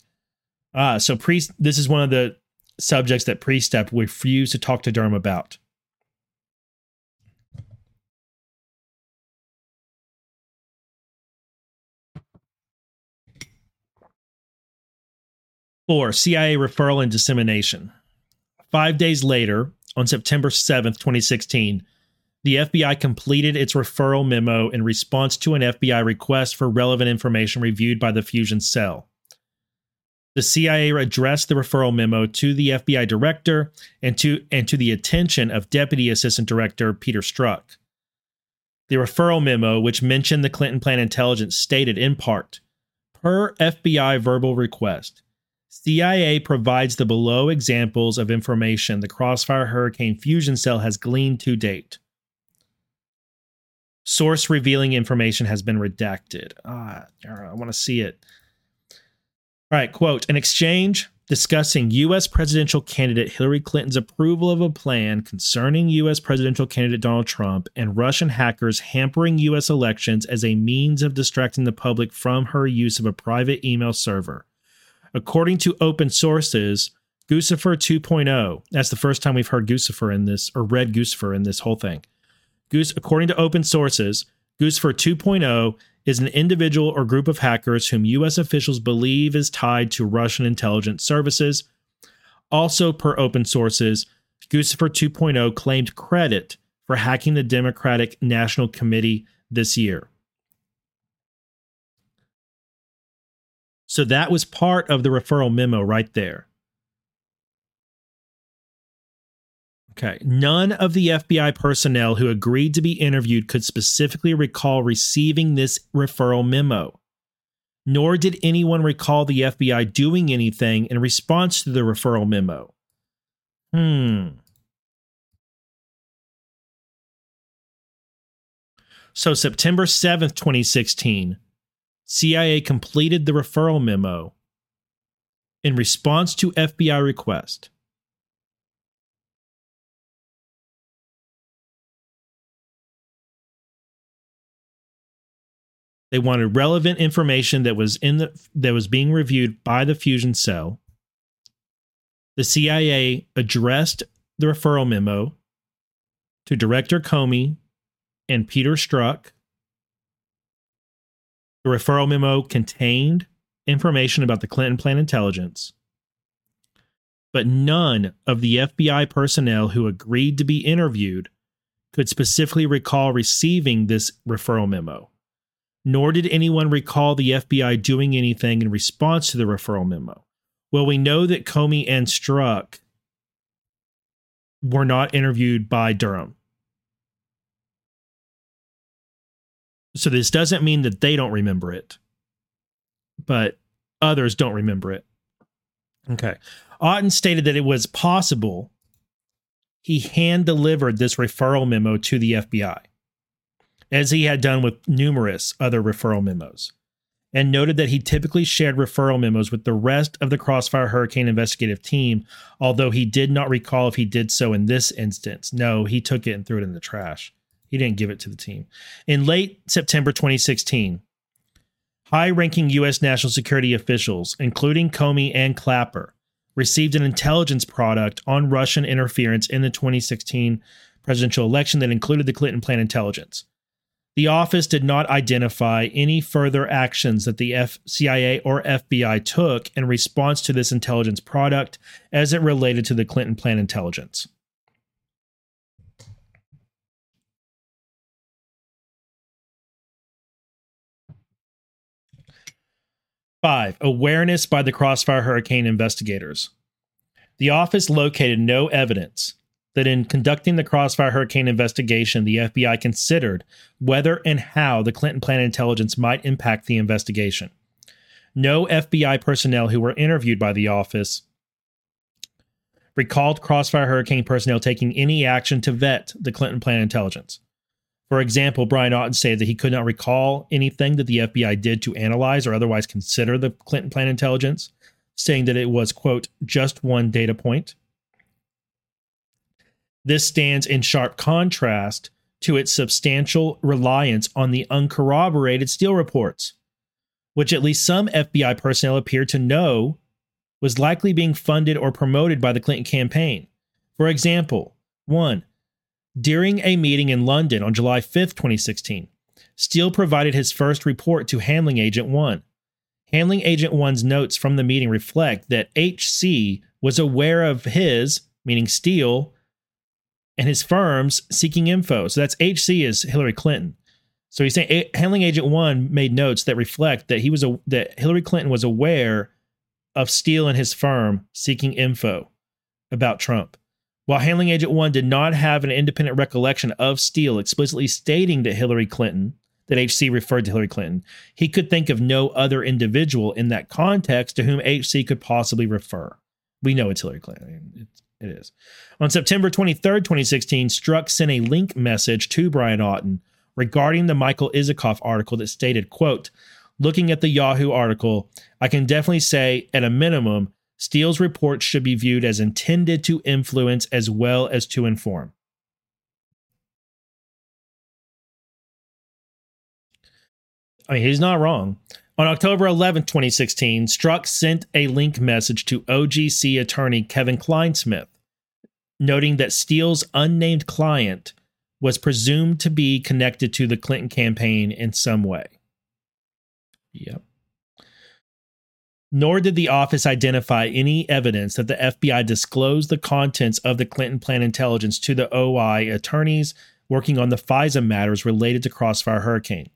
This is one of the subjects that Priestap refused to talk to Durham about. Or CIA referral and dissemination. 5 days later, on September 7th, 2016, the FBI completed its referral memo in response to an FBI request for relevant information reviewed by the fusion cell. The CIA addressed the referral memo to the FBI director and to the attention of Deputy Assistant Director Peter Strzok. The referral memo, which mentioned the Clinton Plan intelligence, stated in part, per FBI verbal request, CIA provides the below examples of information the Crossfire Hurricane Fusion Cell has gleaned to date. Source revealing information has been redacted. I want to see it. All right, quote, an exchange discussing U.S. presidential candidate Hillary Clinton's approval of a plan concerning U.S. presidential candidate Donald Trump and Russian hackers hampering U.S. elections as a means of distracting the public from her use of a private email server. According to open sources, Guccifer 2.0, that's the first time we've heard Guccifer in this, or read Guccifer in this whole thing. According to open sources, Guccifer 2.0 is an individual or group of hackers whom U.S. officials believe is tied to Russian intelligence services. Also, per open sources, Guccifer 2.0 claimed credit for hacking the Democratic National Committee this year. So that was part of the referral memo right there. Okay. None of the FBI personnel who agreed to be interviewed could specifically recall receiving this referral memo, nor did anyone recall the FBI doing anything in response to the referral memo. So September 7th, 2016, CIA completed the referral memo in response to FBI request. They wanted relevant information that was being reviewed by the fusion cell. The CIA addressed the referral memo to Director Comey and Peter Strzok. The referral memo contained information about the Clinton Plan intelligence, but none of the FBI personnel who agreed to be interviewed could specifically recall receiving this referral memo, nor did anyone recall the FBI doing anything in response to the referral memo. Well, we know that Comey and Strzok were not interviewed by Durham. So this doesn't mean that they don't remember it, but others don't remember it. Okay. Auten stated that it was possible he hand-delivered this referral memo to the FBI, as he had done with numerous other referral memos, and noted that he typically shared referral memos with the rest of the Crossfire Hurricane investigative team, although he did not recall if he did so in this instance. No, he took it and threw it in the trash. He didn't give it to the team. In late September 2016, high-ranking U.S. national security officials, including Comey and Clapper, received an intelligence product on Russian interference in the 2016 presidential election that included the Clinton Plan intelligence. The office did not identify any further actions that the CIA or FBI took in response to this intelligence product as it related to the Clinton Plan intelligence. Five, awareness by the Crossfire Hurricane investigators. The office located no evidence that in conducting the Crossfire Hurricane investigation, the FBI considered whether and how the Clinton Plan intelligence might impact the investigation. No FBI personnel who were interviewed by the office recalled Crossfire Hurricane personnel taking any action to vet the Clinton Plan intelligence. For example, Brian Auten stated that he could not recall anything that the FBI did to analyze or otherwise consider the Clinton Plan intelligence, saying that it was, quote, just one data point. This stands in sharp contrast to its substantial reliance on the uncorroborated Steele reports, which at least some FBI personnel appeared to know was likely being funded or promoted by the Clinton campaign. For example, 1. During a meeting in London on July 5th, 2016, Steele provided his first report to Handling Agent 1. Handling Agent 1's notes from the meeting reflect that HC was aware of his, meaning Steele, and his firm's seeking info. So that's HC is Hillary Clinton. So he's saying Handling Agent 1 made notes that reflect that that Hillary Clinton was aware of Steele and his firm seeking info about Trump. While Handling Agent 1 did not have an independent recollection of Steele explicitly stating that Hillary Clinton, that HC referred to Hillary Clinton, he could think of no other individual in that context to whom HC could possibly refer. We know it's Hillary Clinton. It is. On September 23rd, 2016, Strzok sent a link message to Brian Auten regarding the Michael Isakoff article that stated, quote, looking at the Yahoo article, I can definitely say, at a minimum, Steele's report should be viewed as intended to influence as well as to inform. I mean, he's not wrong. On October 11, 2016, Strzok sent a link message to OGC attorney Kevin Kleinsmith, noting that Steele's unnamed client was presumed to be connected to the Clinton campaign in some way. Yep. Nor did the office identify any evidence that the FBI disclosed the contents of the Clinton Plan intelligence to the OI attorneys working on the FISA matters related to Crossfire Hurricane.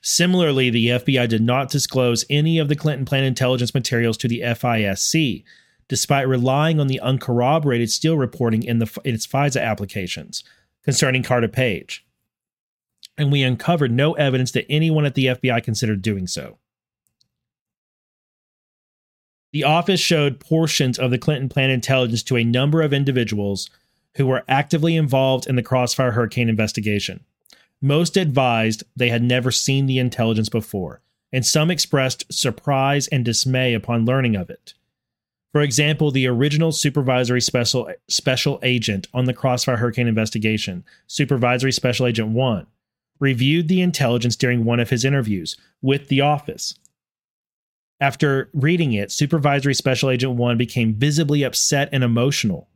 Similarly, the FBI did not disclose any of the Clinton Plan intelligence materials to the FISC, despite relying on the uncorroborated Steele reporting in its FISA applications concerning Carter Page. And we uncovered no evidence that anyone at the FBI considered doing so. The office showed portions of the Clinton Plan intelligence to a number of individuals who were actively involved in the Crossfire Hurricane investigation. Most advised they had never seen the intelligence before, and some expressed surprise and dismay upon learning of it. For example, the original supervisory special agent on the Crossfire Hurricane investigation, Supervisory Special Agent 1, reviewed the intelligence during one of his interviews with the office. After reading it, Supervisory Special Agent 1 became visibly upset and emotional,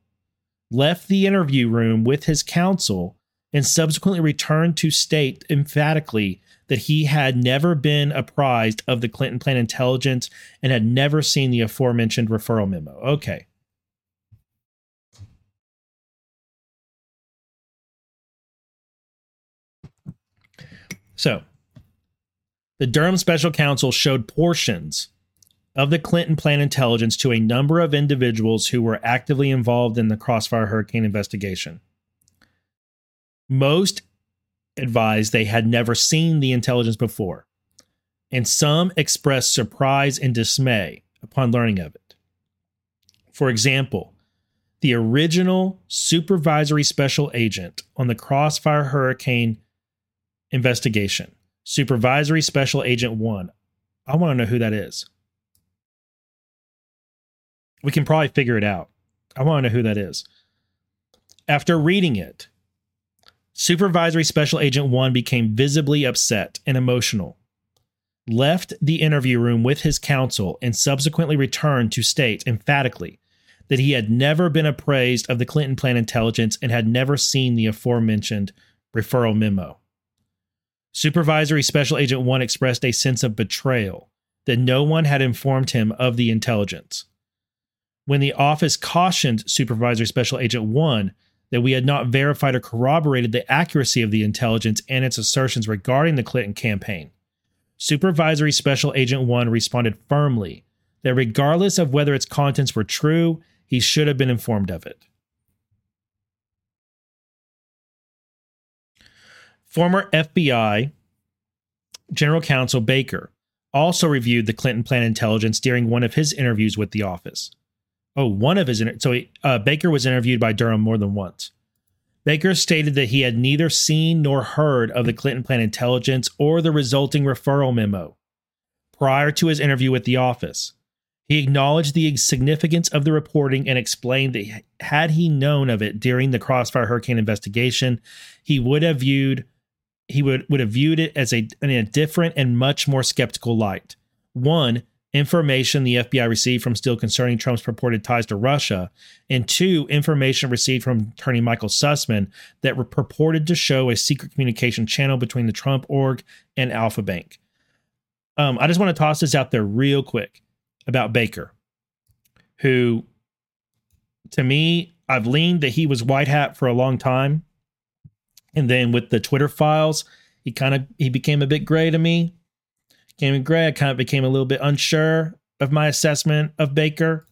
left the interview room with his counsel, and subsequently returned to state emphatically that he had never been apprised of the Clinton Plan intelligence and had never seen the aforementioned referral memo. Okay. So, the Durham Special Counsel showed portions of the Clinton Plan intelligence to a number of individuals who were actively involved in the Crossfire Hurricane investigation. Most advised they had never seen the intelligence before, and some expressed surprise and dismay upon learning of it. For example, the original supervisory special agent on the Crossfire Hurricane investigation, Supervisory Special Agent 1. I want to know who that is. We can probably figure it out. I want to know who that is. After reading it, Supervisory Special Agent 1 became visibly upset and emotional, left the interview room with his counsel, and subsequently returned to state emphatically that he had never been appraised of the Clinton Plan intelligence and had never seen the aforementioned referral memo. Supervisory Special Agent 1 expressed a sense of betrayal that no one had informed him of the intelligence. When the office cautioned Supervisory Special Agent 1 that we had not verified or corroborated the accuracy of the intelligence and its assertions regarding the Clinton campaign, Supervisory Special Agent 1 responded firmly that regardless of whether its contents were true, he should have been informed of it. Former FBI General Counsel Baker also reviewed the Clinton Plan intelligence during one of his interviews with the office. Baker was interviewed by Durham more than once. Baker stated that he had neither seen nor heard of the Clinton Plan intelligence or the resulting referral memo prior to his interview with the office. He acknowledged the significance of the reporting and explained that had he known of it during the Crossfire Hurricane investigation, he would have viewed it as in a different and much more skeptical light. One, information the FBI received from Steele concerning Trump's purported ties to Russia, and two, information received from attorney Michael Sussman that were purported to show a secret communication channel between the Trump org and Alpha Bank. I just want to toss this out there real quick about Baker, who, to me, I've leaned that he was white hat for a long time. And then with the Twitter files, he became a bit gray to me. I kind of became a little bit unsure of my assessment of Baker.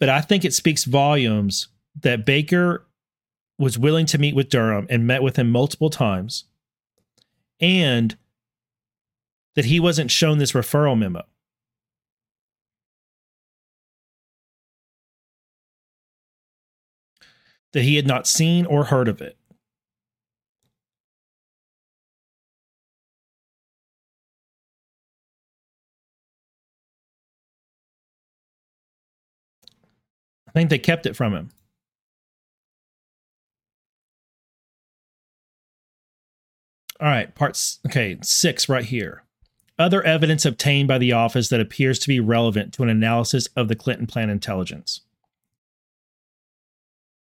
But I think it speaks volumes that Baker was willing to meet with Durham and met with him multiple times, and that he wasn't shown this referral memo. That he had not seen or heard of it. I think they kept it from him. All right, part six right here. Other evidence obtained by the office that appears to be relevant to an analysis of the Clinton Plan intelligence.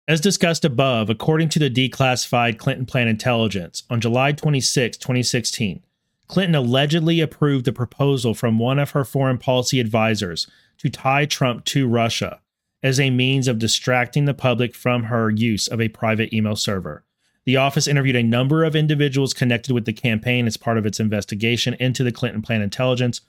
As discussed above, according to the declassified Clinton Plan intelligence, on July 26, 2016, Clinton allegedly approved a proposal from one of her foreign policy advisors to tie Trump to Russia as a means of distracting the public from her use of a private email server. The office interviewed a number of individuals connected with the campaign as part of its investigation into the Clinton Plan intelligence.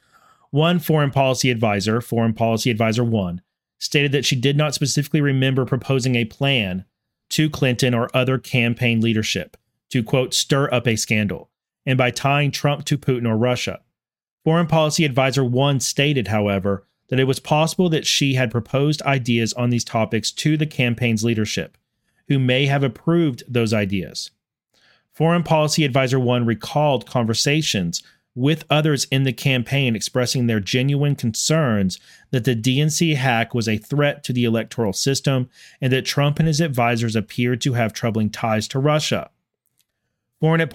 One Foreign Policy Advisor 1, stated that she did not specifically remember proposing a plan to Clinton or other campaign leadership to, quote, stir up a scandal, and by tying Trump to Putin or Russia. Foreign Policy Advisor 1 stated, however, that it was possible that she had proposed ideas on these topics to the campaign's leadership, who may have approved those ideas. Foreign Policy Advisor 1 recalled conversations with others in the campaign expressing their genuine concerns that the DNC hack was a threat to the electoral system and that Trump and his advisors appeared to have troubling ties to Russia. Foreign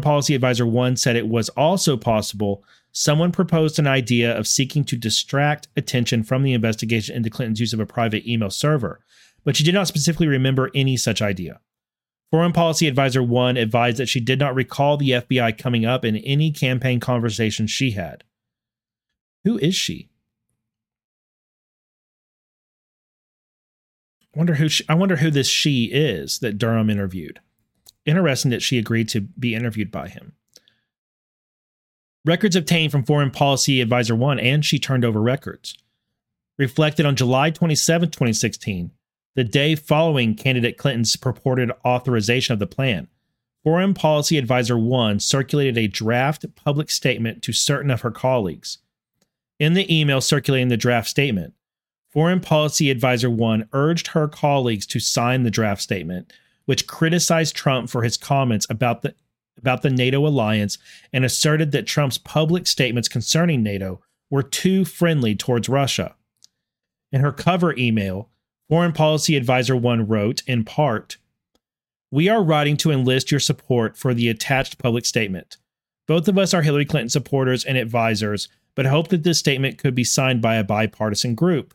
Policy Advisor 1 said it was also possible someone proposed an idea of seeking to distract attention from the investigation into Clinton's use of a private email server, but she did not specifically remember any such idea. Foreign Policy Advisor 1 advised that she did not recall the FBI coming up in any campaign conversation she had. Who is she? I wonder who this she is that Durham interviewed. Interesting that she agreed to be interviewed by him. Records obtained from Foreign Policy Advisor 1, and she turned over records, reflected on July 27, 2016, the day following candidate Clinton's purported authorization of the plan. Foreign Policy Advisor 1 circulated a draft public statement to certain of her colleagues. In the email circulating the draft statement, Foreign Policy Advisor 1 urged her colleagues to sign the draft statement, which criticized Trump for his comments about the NATO alliance and asserted that Trump's public statements concerning NATO were too friendly towards Russia. In her cover email, Foreign Policy Advisor 1 wrote, in part, "We are writing to enlist your support for the attached public statement. Both of us are Hillary Clinton supporters and advisors, but hope that this statement could be signed by a bipartisan group.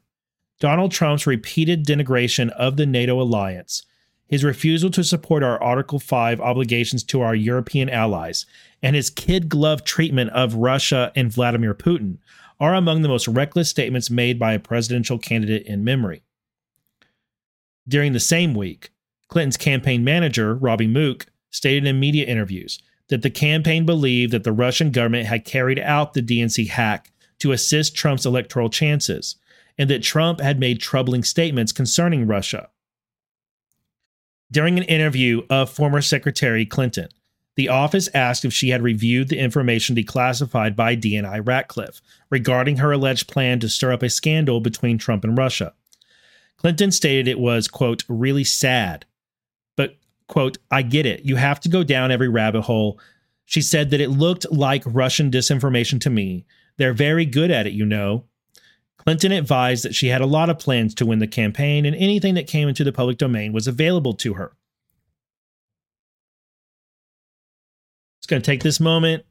Donald Trump's repeated denigration of the NATO alliance, his refusal to support our Article 5 obligations to our European allies, and his kid-glove treatment of Russia and Vladimir Putin are among the most reckless statements made by a presidential candidate in memory. During the same week, Clinton's campaign manager, Robbie Mook, stated in media interviews that the campaign believed that the Russian government had carried out the DNC hack to assist Trump's electoral chances, and that Trump had made troubling statements concerning Russia. During an interview of former Secretary Clinton, the office asked if she had reviewed the information declassified by DNI Ratcliffe regarding her alleged plan to stir up a scandal between Trump and Russia. Clinton stated it was, quote, really sad, but, quote, I get it. You have to go down every rabbit hole. She said that it looked like Russian disinformation to me. They're very good at it, you know. Clinton advised that she had a lot of plans to win the campaign, and anything that came into the public domain was available to her. It's going to take this moment.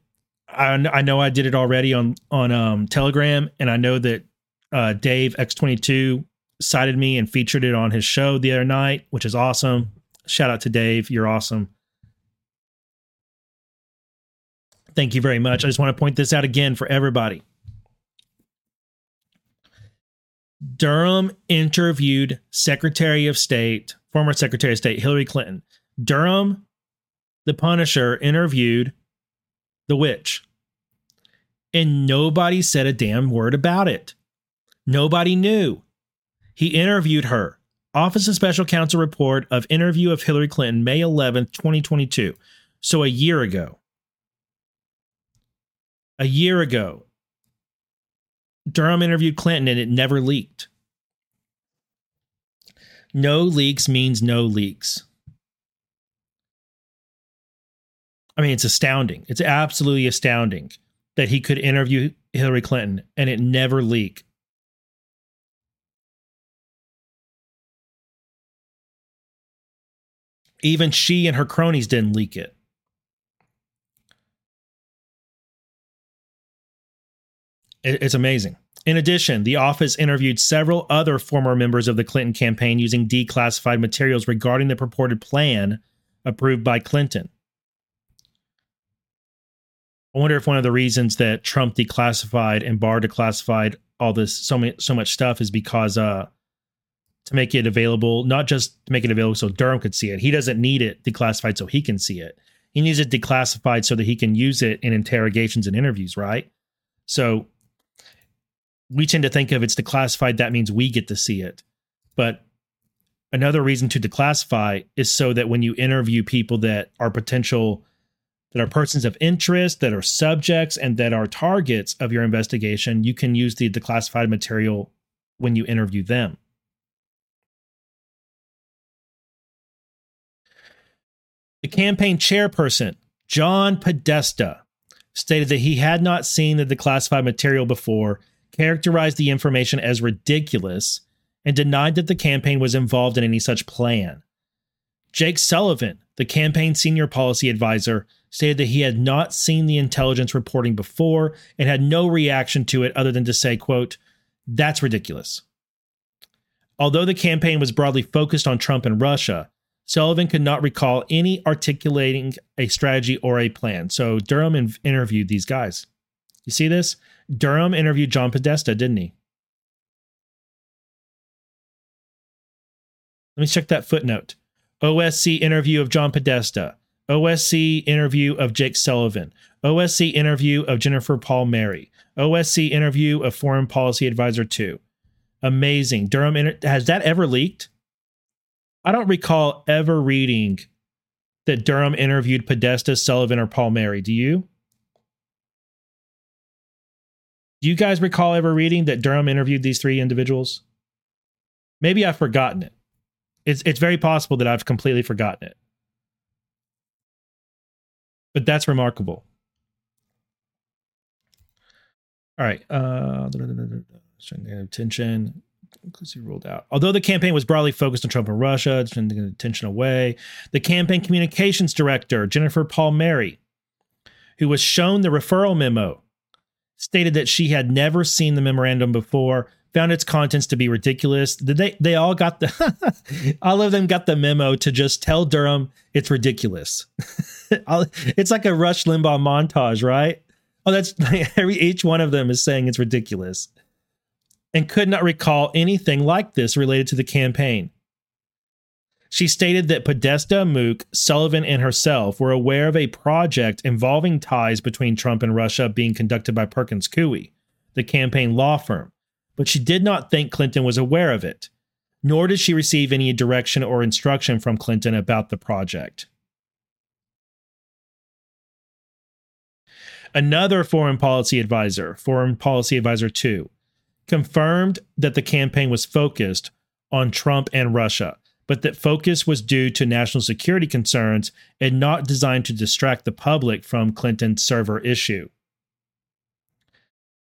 I know I did it already on Telegram, and I know that Dave X22 cited me and featured it on his show the other night, which is awesome. Shout out to Dave. You're awesome. Thank you very much. I just want to point this out again for everybody. Durham interviewed Secretary of State, former Secretary of State Hillary Clinton. Durham, the Punisher, interviewed the witch. And nobody said a damn word about it. Nobody knew. He interviewed her. Office of Special Counsel report of interview of Hillary Clinton, May 11th, 2022. So a year ago. A year ago. Durham interviewed Clinton and it never leaked. No leaks means no leaks. I mean, it's astounding. It's absolutely astounding that he could interview Hillary Clinton and it never leak. Even she and her cronies didn't leak it. It's amazing. In addition, the office interviewed several other former members of the Clinton campaign using declassified materials regarding the purported plan approved by Clinton. I wonder if one of the reasons that Trump declassified and Barr declassified all this so much stuff is because to make it available, not just to make it available so Durham could see it. He doesn't need it declassified so he can see it. He needs it declassified so that he can use it in interrogations and interviews, right? So we tend to think of it's declassified, that means we get to see it. But another reason to declassify is so that when you interview people that are persons of interest, that are subjects, and that are targets of your investigation, you can use the declassified material when you interview them. The campaign chairperson, John Podesta, stated that he had not seen the declassified material before, characterized the information as ridiculous, and denied that the campaign was involved in any such plan. Jake Sullivan, the campaign senior policy advisor, stated that he had not seen the intelligence reporting before and had no reaction to it other than to say, quote, that's ridiculous. Although the campaign was broadly focused on Trump and Russia, Sullivan could not recall any articulating a strategy or a plan. So Durham interviewed these guys. You see this? Durham interviewed John Podesta, didn't he? Let me check that footnote. OSC interview of John Podesta. OSC interview of Jake Sullivan. OSC interview of Jennifer Palmieri. OSC interview of Foreign Policy Advisor 2. Amazing. Durham, has that ever leaked? I don't recall ever reading that Durham interviewed Podesta, Sullivan, or Palmieri. Do you? Do you guys recall ever reading that Durham interviewed these three individuals? Maybe I've forgotten it. It's very possible that I've completely forgotten it. But that's remarkable. All right. Attention. Because he ruled out. Although the campaign was broadly focused on Trump and Russia, turning attention away, the campaign communications director, Jennifer Palmieri, who was shown the referral memo, stated that she had never seen the memorandum before, found its contents to be ridiculous. They all got the, all of them got the memo to just tell Durham it's ridiculous. It's like a Rush Limbaugh montage, right? Oh, that's every, each one of them is saying it's ridiculous, and could not recall anything like this related to the campaign. She stated that Podesta, Mook, Sullivan, and herself were aware of a project involving ties between Trump and Russia being conducted by Perkins Coie, the campaign law firm, but she did not think Clinton was aware of it, nor did she receive any direction or instruction from Clinton about the project. Another Foreign Policy Advisor 2, confirmed that the campaign was focused on Trump and Russia, but that focus was due to national security concerns and not designed to distract the public from Clinton's server issue.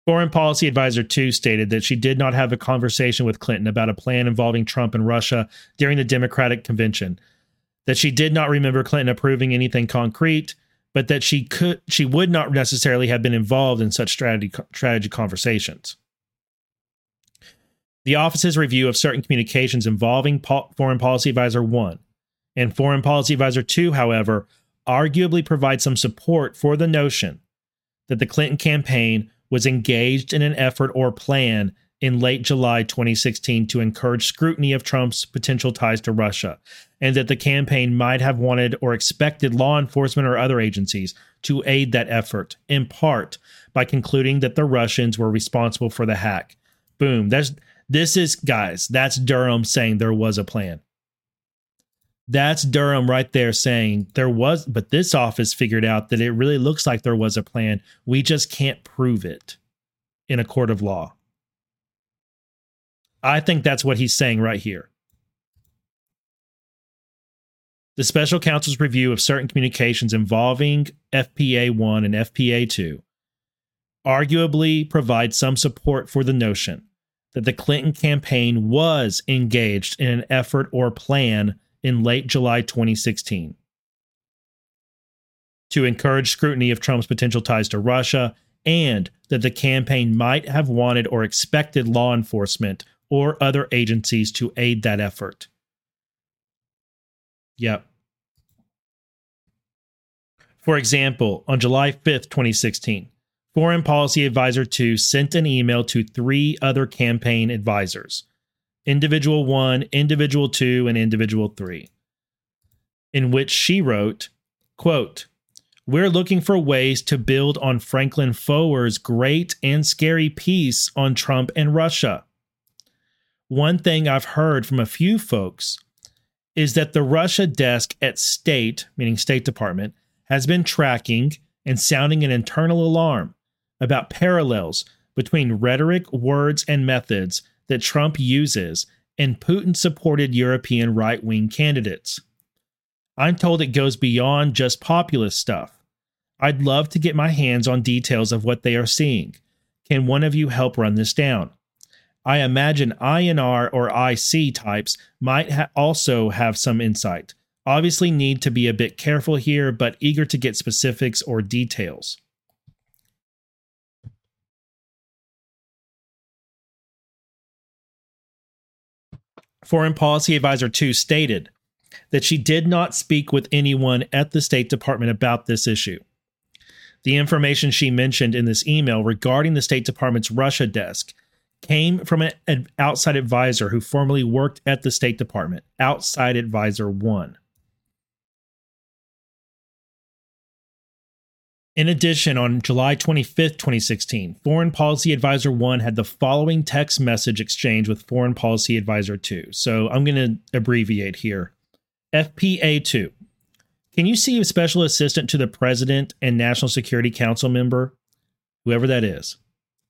Foreign Policy Advisor 2 stated that she did not have a conversation with Clinton about a plan involving Trump and Russia during the Democratic Convention, that she did not remember Clinton approving anything concrete, but that she would not necessarily have been involved in such strategy conversations. The Office's review of certain communications involving Foreign Policy Advisor 1 and Foreign Policy Advisor 2, however, arguably provides some support for the notion that the Clinton campaign was engaged in an effort or plan in late July 2016 to encourage scrutiny of Trump's potential ties to Russia, and that the campaign might have wanted or expected law enforcement or other agencies to aid that effort, in part by concluding that the Russians were responsible for the hack. Boom. That's Durham saying there was a plan. That's Durham right there saying there was, but this office figured out that it really looks like there was a plan. We just can't prove it in a court of law. I think that's what he's saying right here. The special counsel's review of certain communications involving FPA 1 and FPA 2 arguably provides some support for the notion that the Clinton campaign was engaged in an effort or plan in late July 2016 to encourage scrutiny of Trump's potential ties to Russia, and that the campaign might have wanted or expected law enforcement or other agencies to aid that effort. Yep. For example, on July 5th, 2016, Foreign Policy Advisor 2 sent an email to 3 other campaign advisors, Individual 1, Individual 2, and Individual 3, in which she wrote, quote, "We're looking for ways to build on Franklin Foer's great and scary piece on Trump and Russia. One thing I've heard from a few folks is that the Russia desk at State, meaning State Department, has been tracking and sounding an internal alarm about parallels between rhetoric, words, and methods that Trump uses and Putin-supported European right-wing candidates. I'm told it goes beyond just populist stuff. I'd love to get my hands on details of what they are seeing. Can one of you help run this down? I imagine INR or IC types might also have some insight. Obviously need to be a bit careful here, but eager to get specifics or details." Foreign Policy Advisor 2 stated that she did not speak with anyone at the State Department about this issue. The information she mentioned in this email regarding the State Department's Russia desk came from an outside advisor who formerly worked at the State Department, Outside Advisor 1. In addition, on July 25th, 2016, Foreign Policy Advisor 1 had the following text message exchange with Foreign Policy Advisor 2. So I'm going to abbreviate here. FPA 2. "Can you see a special assistant to the president and National Security Council member?" Whoever that is.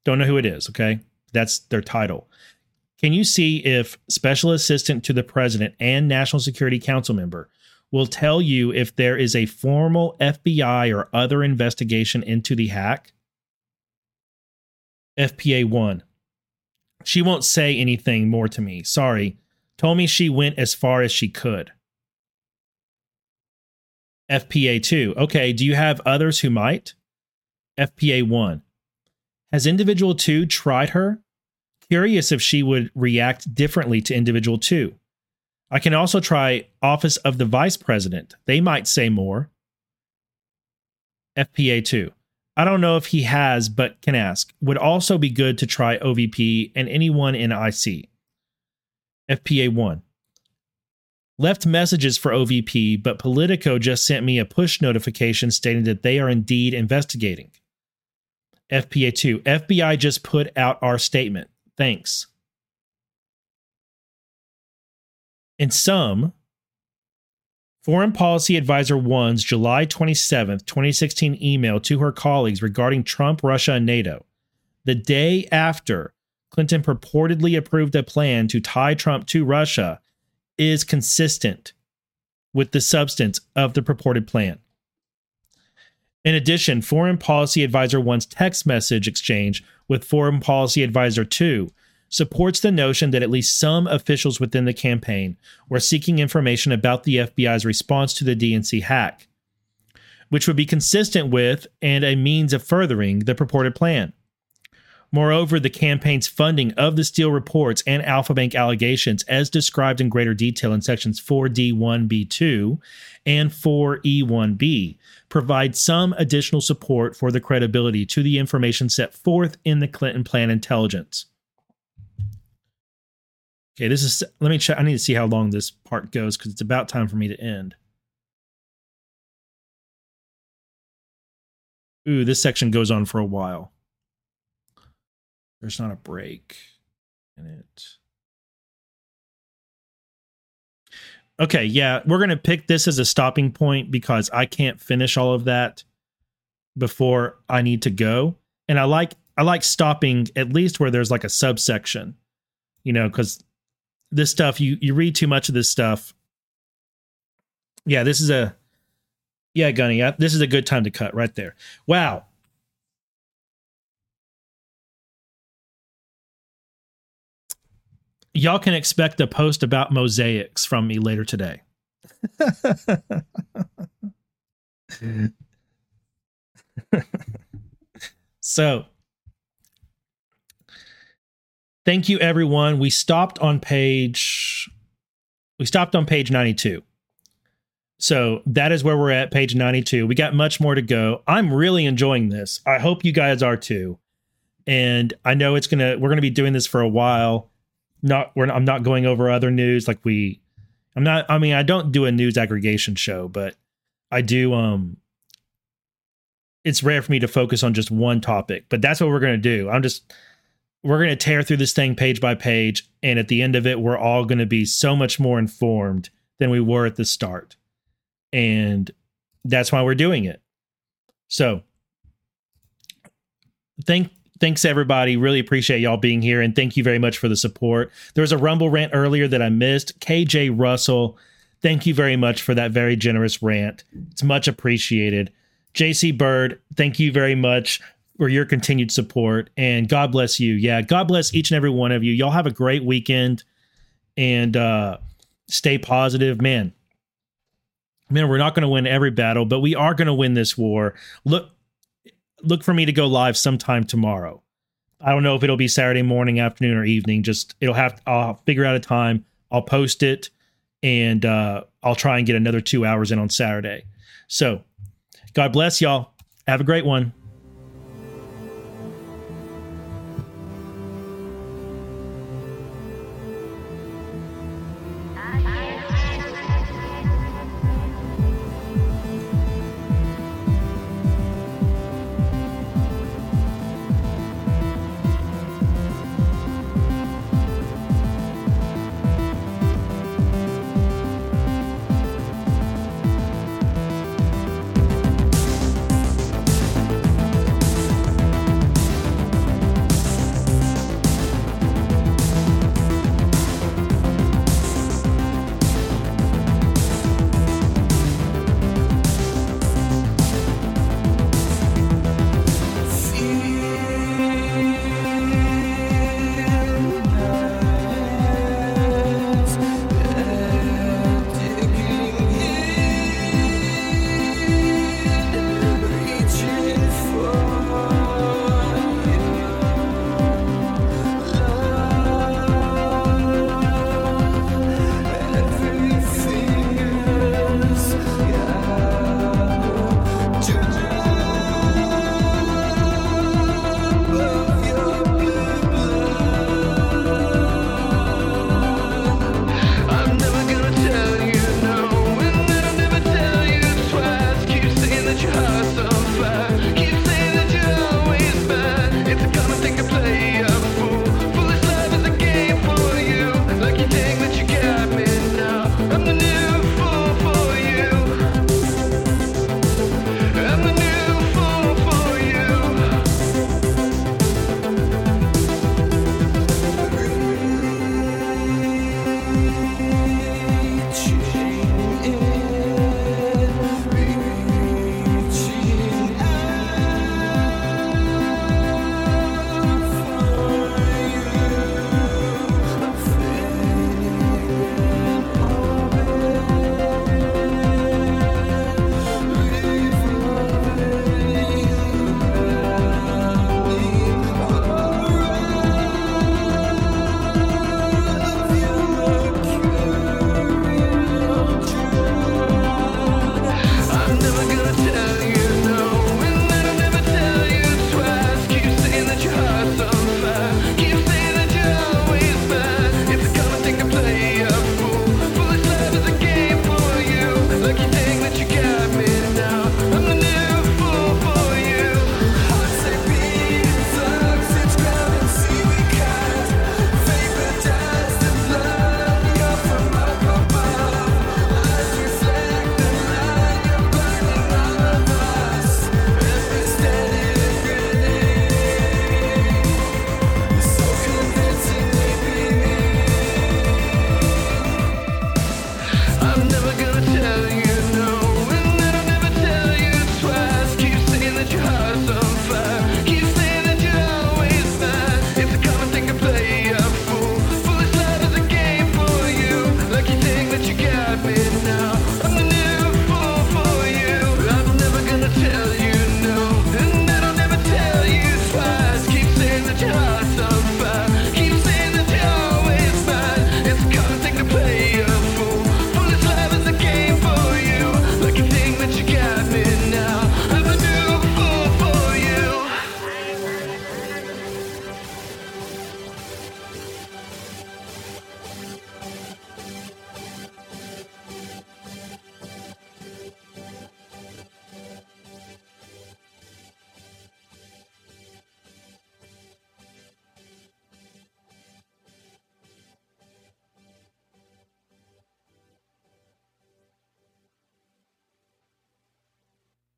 Don't know who it is, okay? That's their title. "Can you see if special assistant to the president and National Security Council member will tell you if there is a formal FBI or other investigation into the hack?" FPA 1. "She won't say anything more to me. Sorry. Told me she went as far as she could." FPA 2. "Okay, do you have others who might?" FPA 1. "Has Individual 2 tried her? Curious if she would react differently to individual two. I can also try office of the vice president. They might say more. FPA 2. I don't know if he has, but can ask. Would also be good to try OVP and anyone in IC. FPA 1. Left messages for OVP, but Politico just sent me a push notification stating that they are indeed investigating. FPA 2. FBI just put out our statement. Thanks. In sum, Foreign Policy Advisor 1's July 27, 2016 email to her colleagues regarding Trump, Russia, and NATO, the day after Clinton purportedly approved a plan to tie Trump to Russia, is consistent with the substance of the purported plan. In addition, Foreign Policy Advisor 1's text message exchange with Foreign Policy Advisor 2 supports the notion that at least some officials within the campaign were seeking information about the FBI's response to the DNC hack, which would be consistent with and a means of furthering the purported plan. Moreover, the campaign's funding of the Steele reports and Alpha Bank allegations, as described in greater detail in sections 4D1B2 and 4E1B, provide some additional support for the credibility to the information set forth in the Clinton plan intelligence. Okay, this is, let me check. I need to see how long this part goes because it's about time for me to end. Ooh, this section goes on for a while. There's not a break in it. Okay, yeah, we're going to pick this as a stopping point because I can't finish all of that before I need to go. And I like stopping at least where there's like a subsection, you know, because this stuff, you read too much of this stuff. Yeah, this is a good time to cut right there. Wow. Y'all can expect a post about mosaics from me later today. So, thank you, everyone. We stopped on page 92. So that is where we're at, page 92. We got much more to go. I'm really enjoying this. I hope you guys are too. And I know we're gonna be doing this for a while. I'm not going over other news like I don't do a news aggregation show, but I do. It's rare for me to focus on just one topic, but that's what we're going to do. We're going to tear through this thing page by page. And at the end of it, we're all going to be so much more informed than we were at the start. And that's why we're doing it. So thanks, everybody. Really appreciate y'all being here. And thank you very much for the support. There was a Rumble rant earlier that I missed. KJ Russell, thank you very much for that very generous rant. It's much appreciated. JC Bird, thank you very much for your continued support. And God bless you. Yeah, God bless each and every one of you. Y'all have a great weekend and stay positive. Man, we're not going to win every battle, but we are going to win this war. Look for me to go live sometime tomorrow. I don't know if it'll be Saturday morning, afternoon, or evening. I'll figure out a time. I'll post it, and I'll try and get another 2 hours in on Saturday. So, God bless y'all. Have a great one.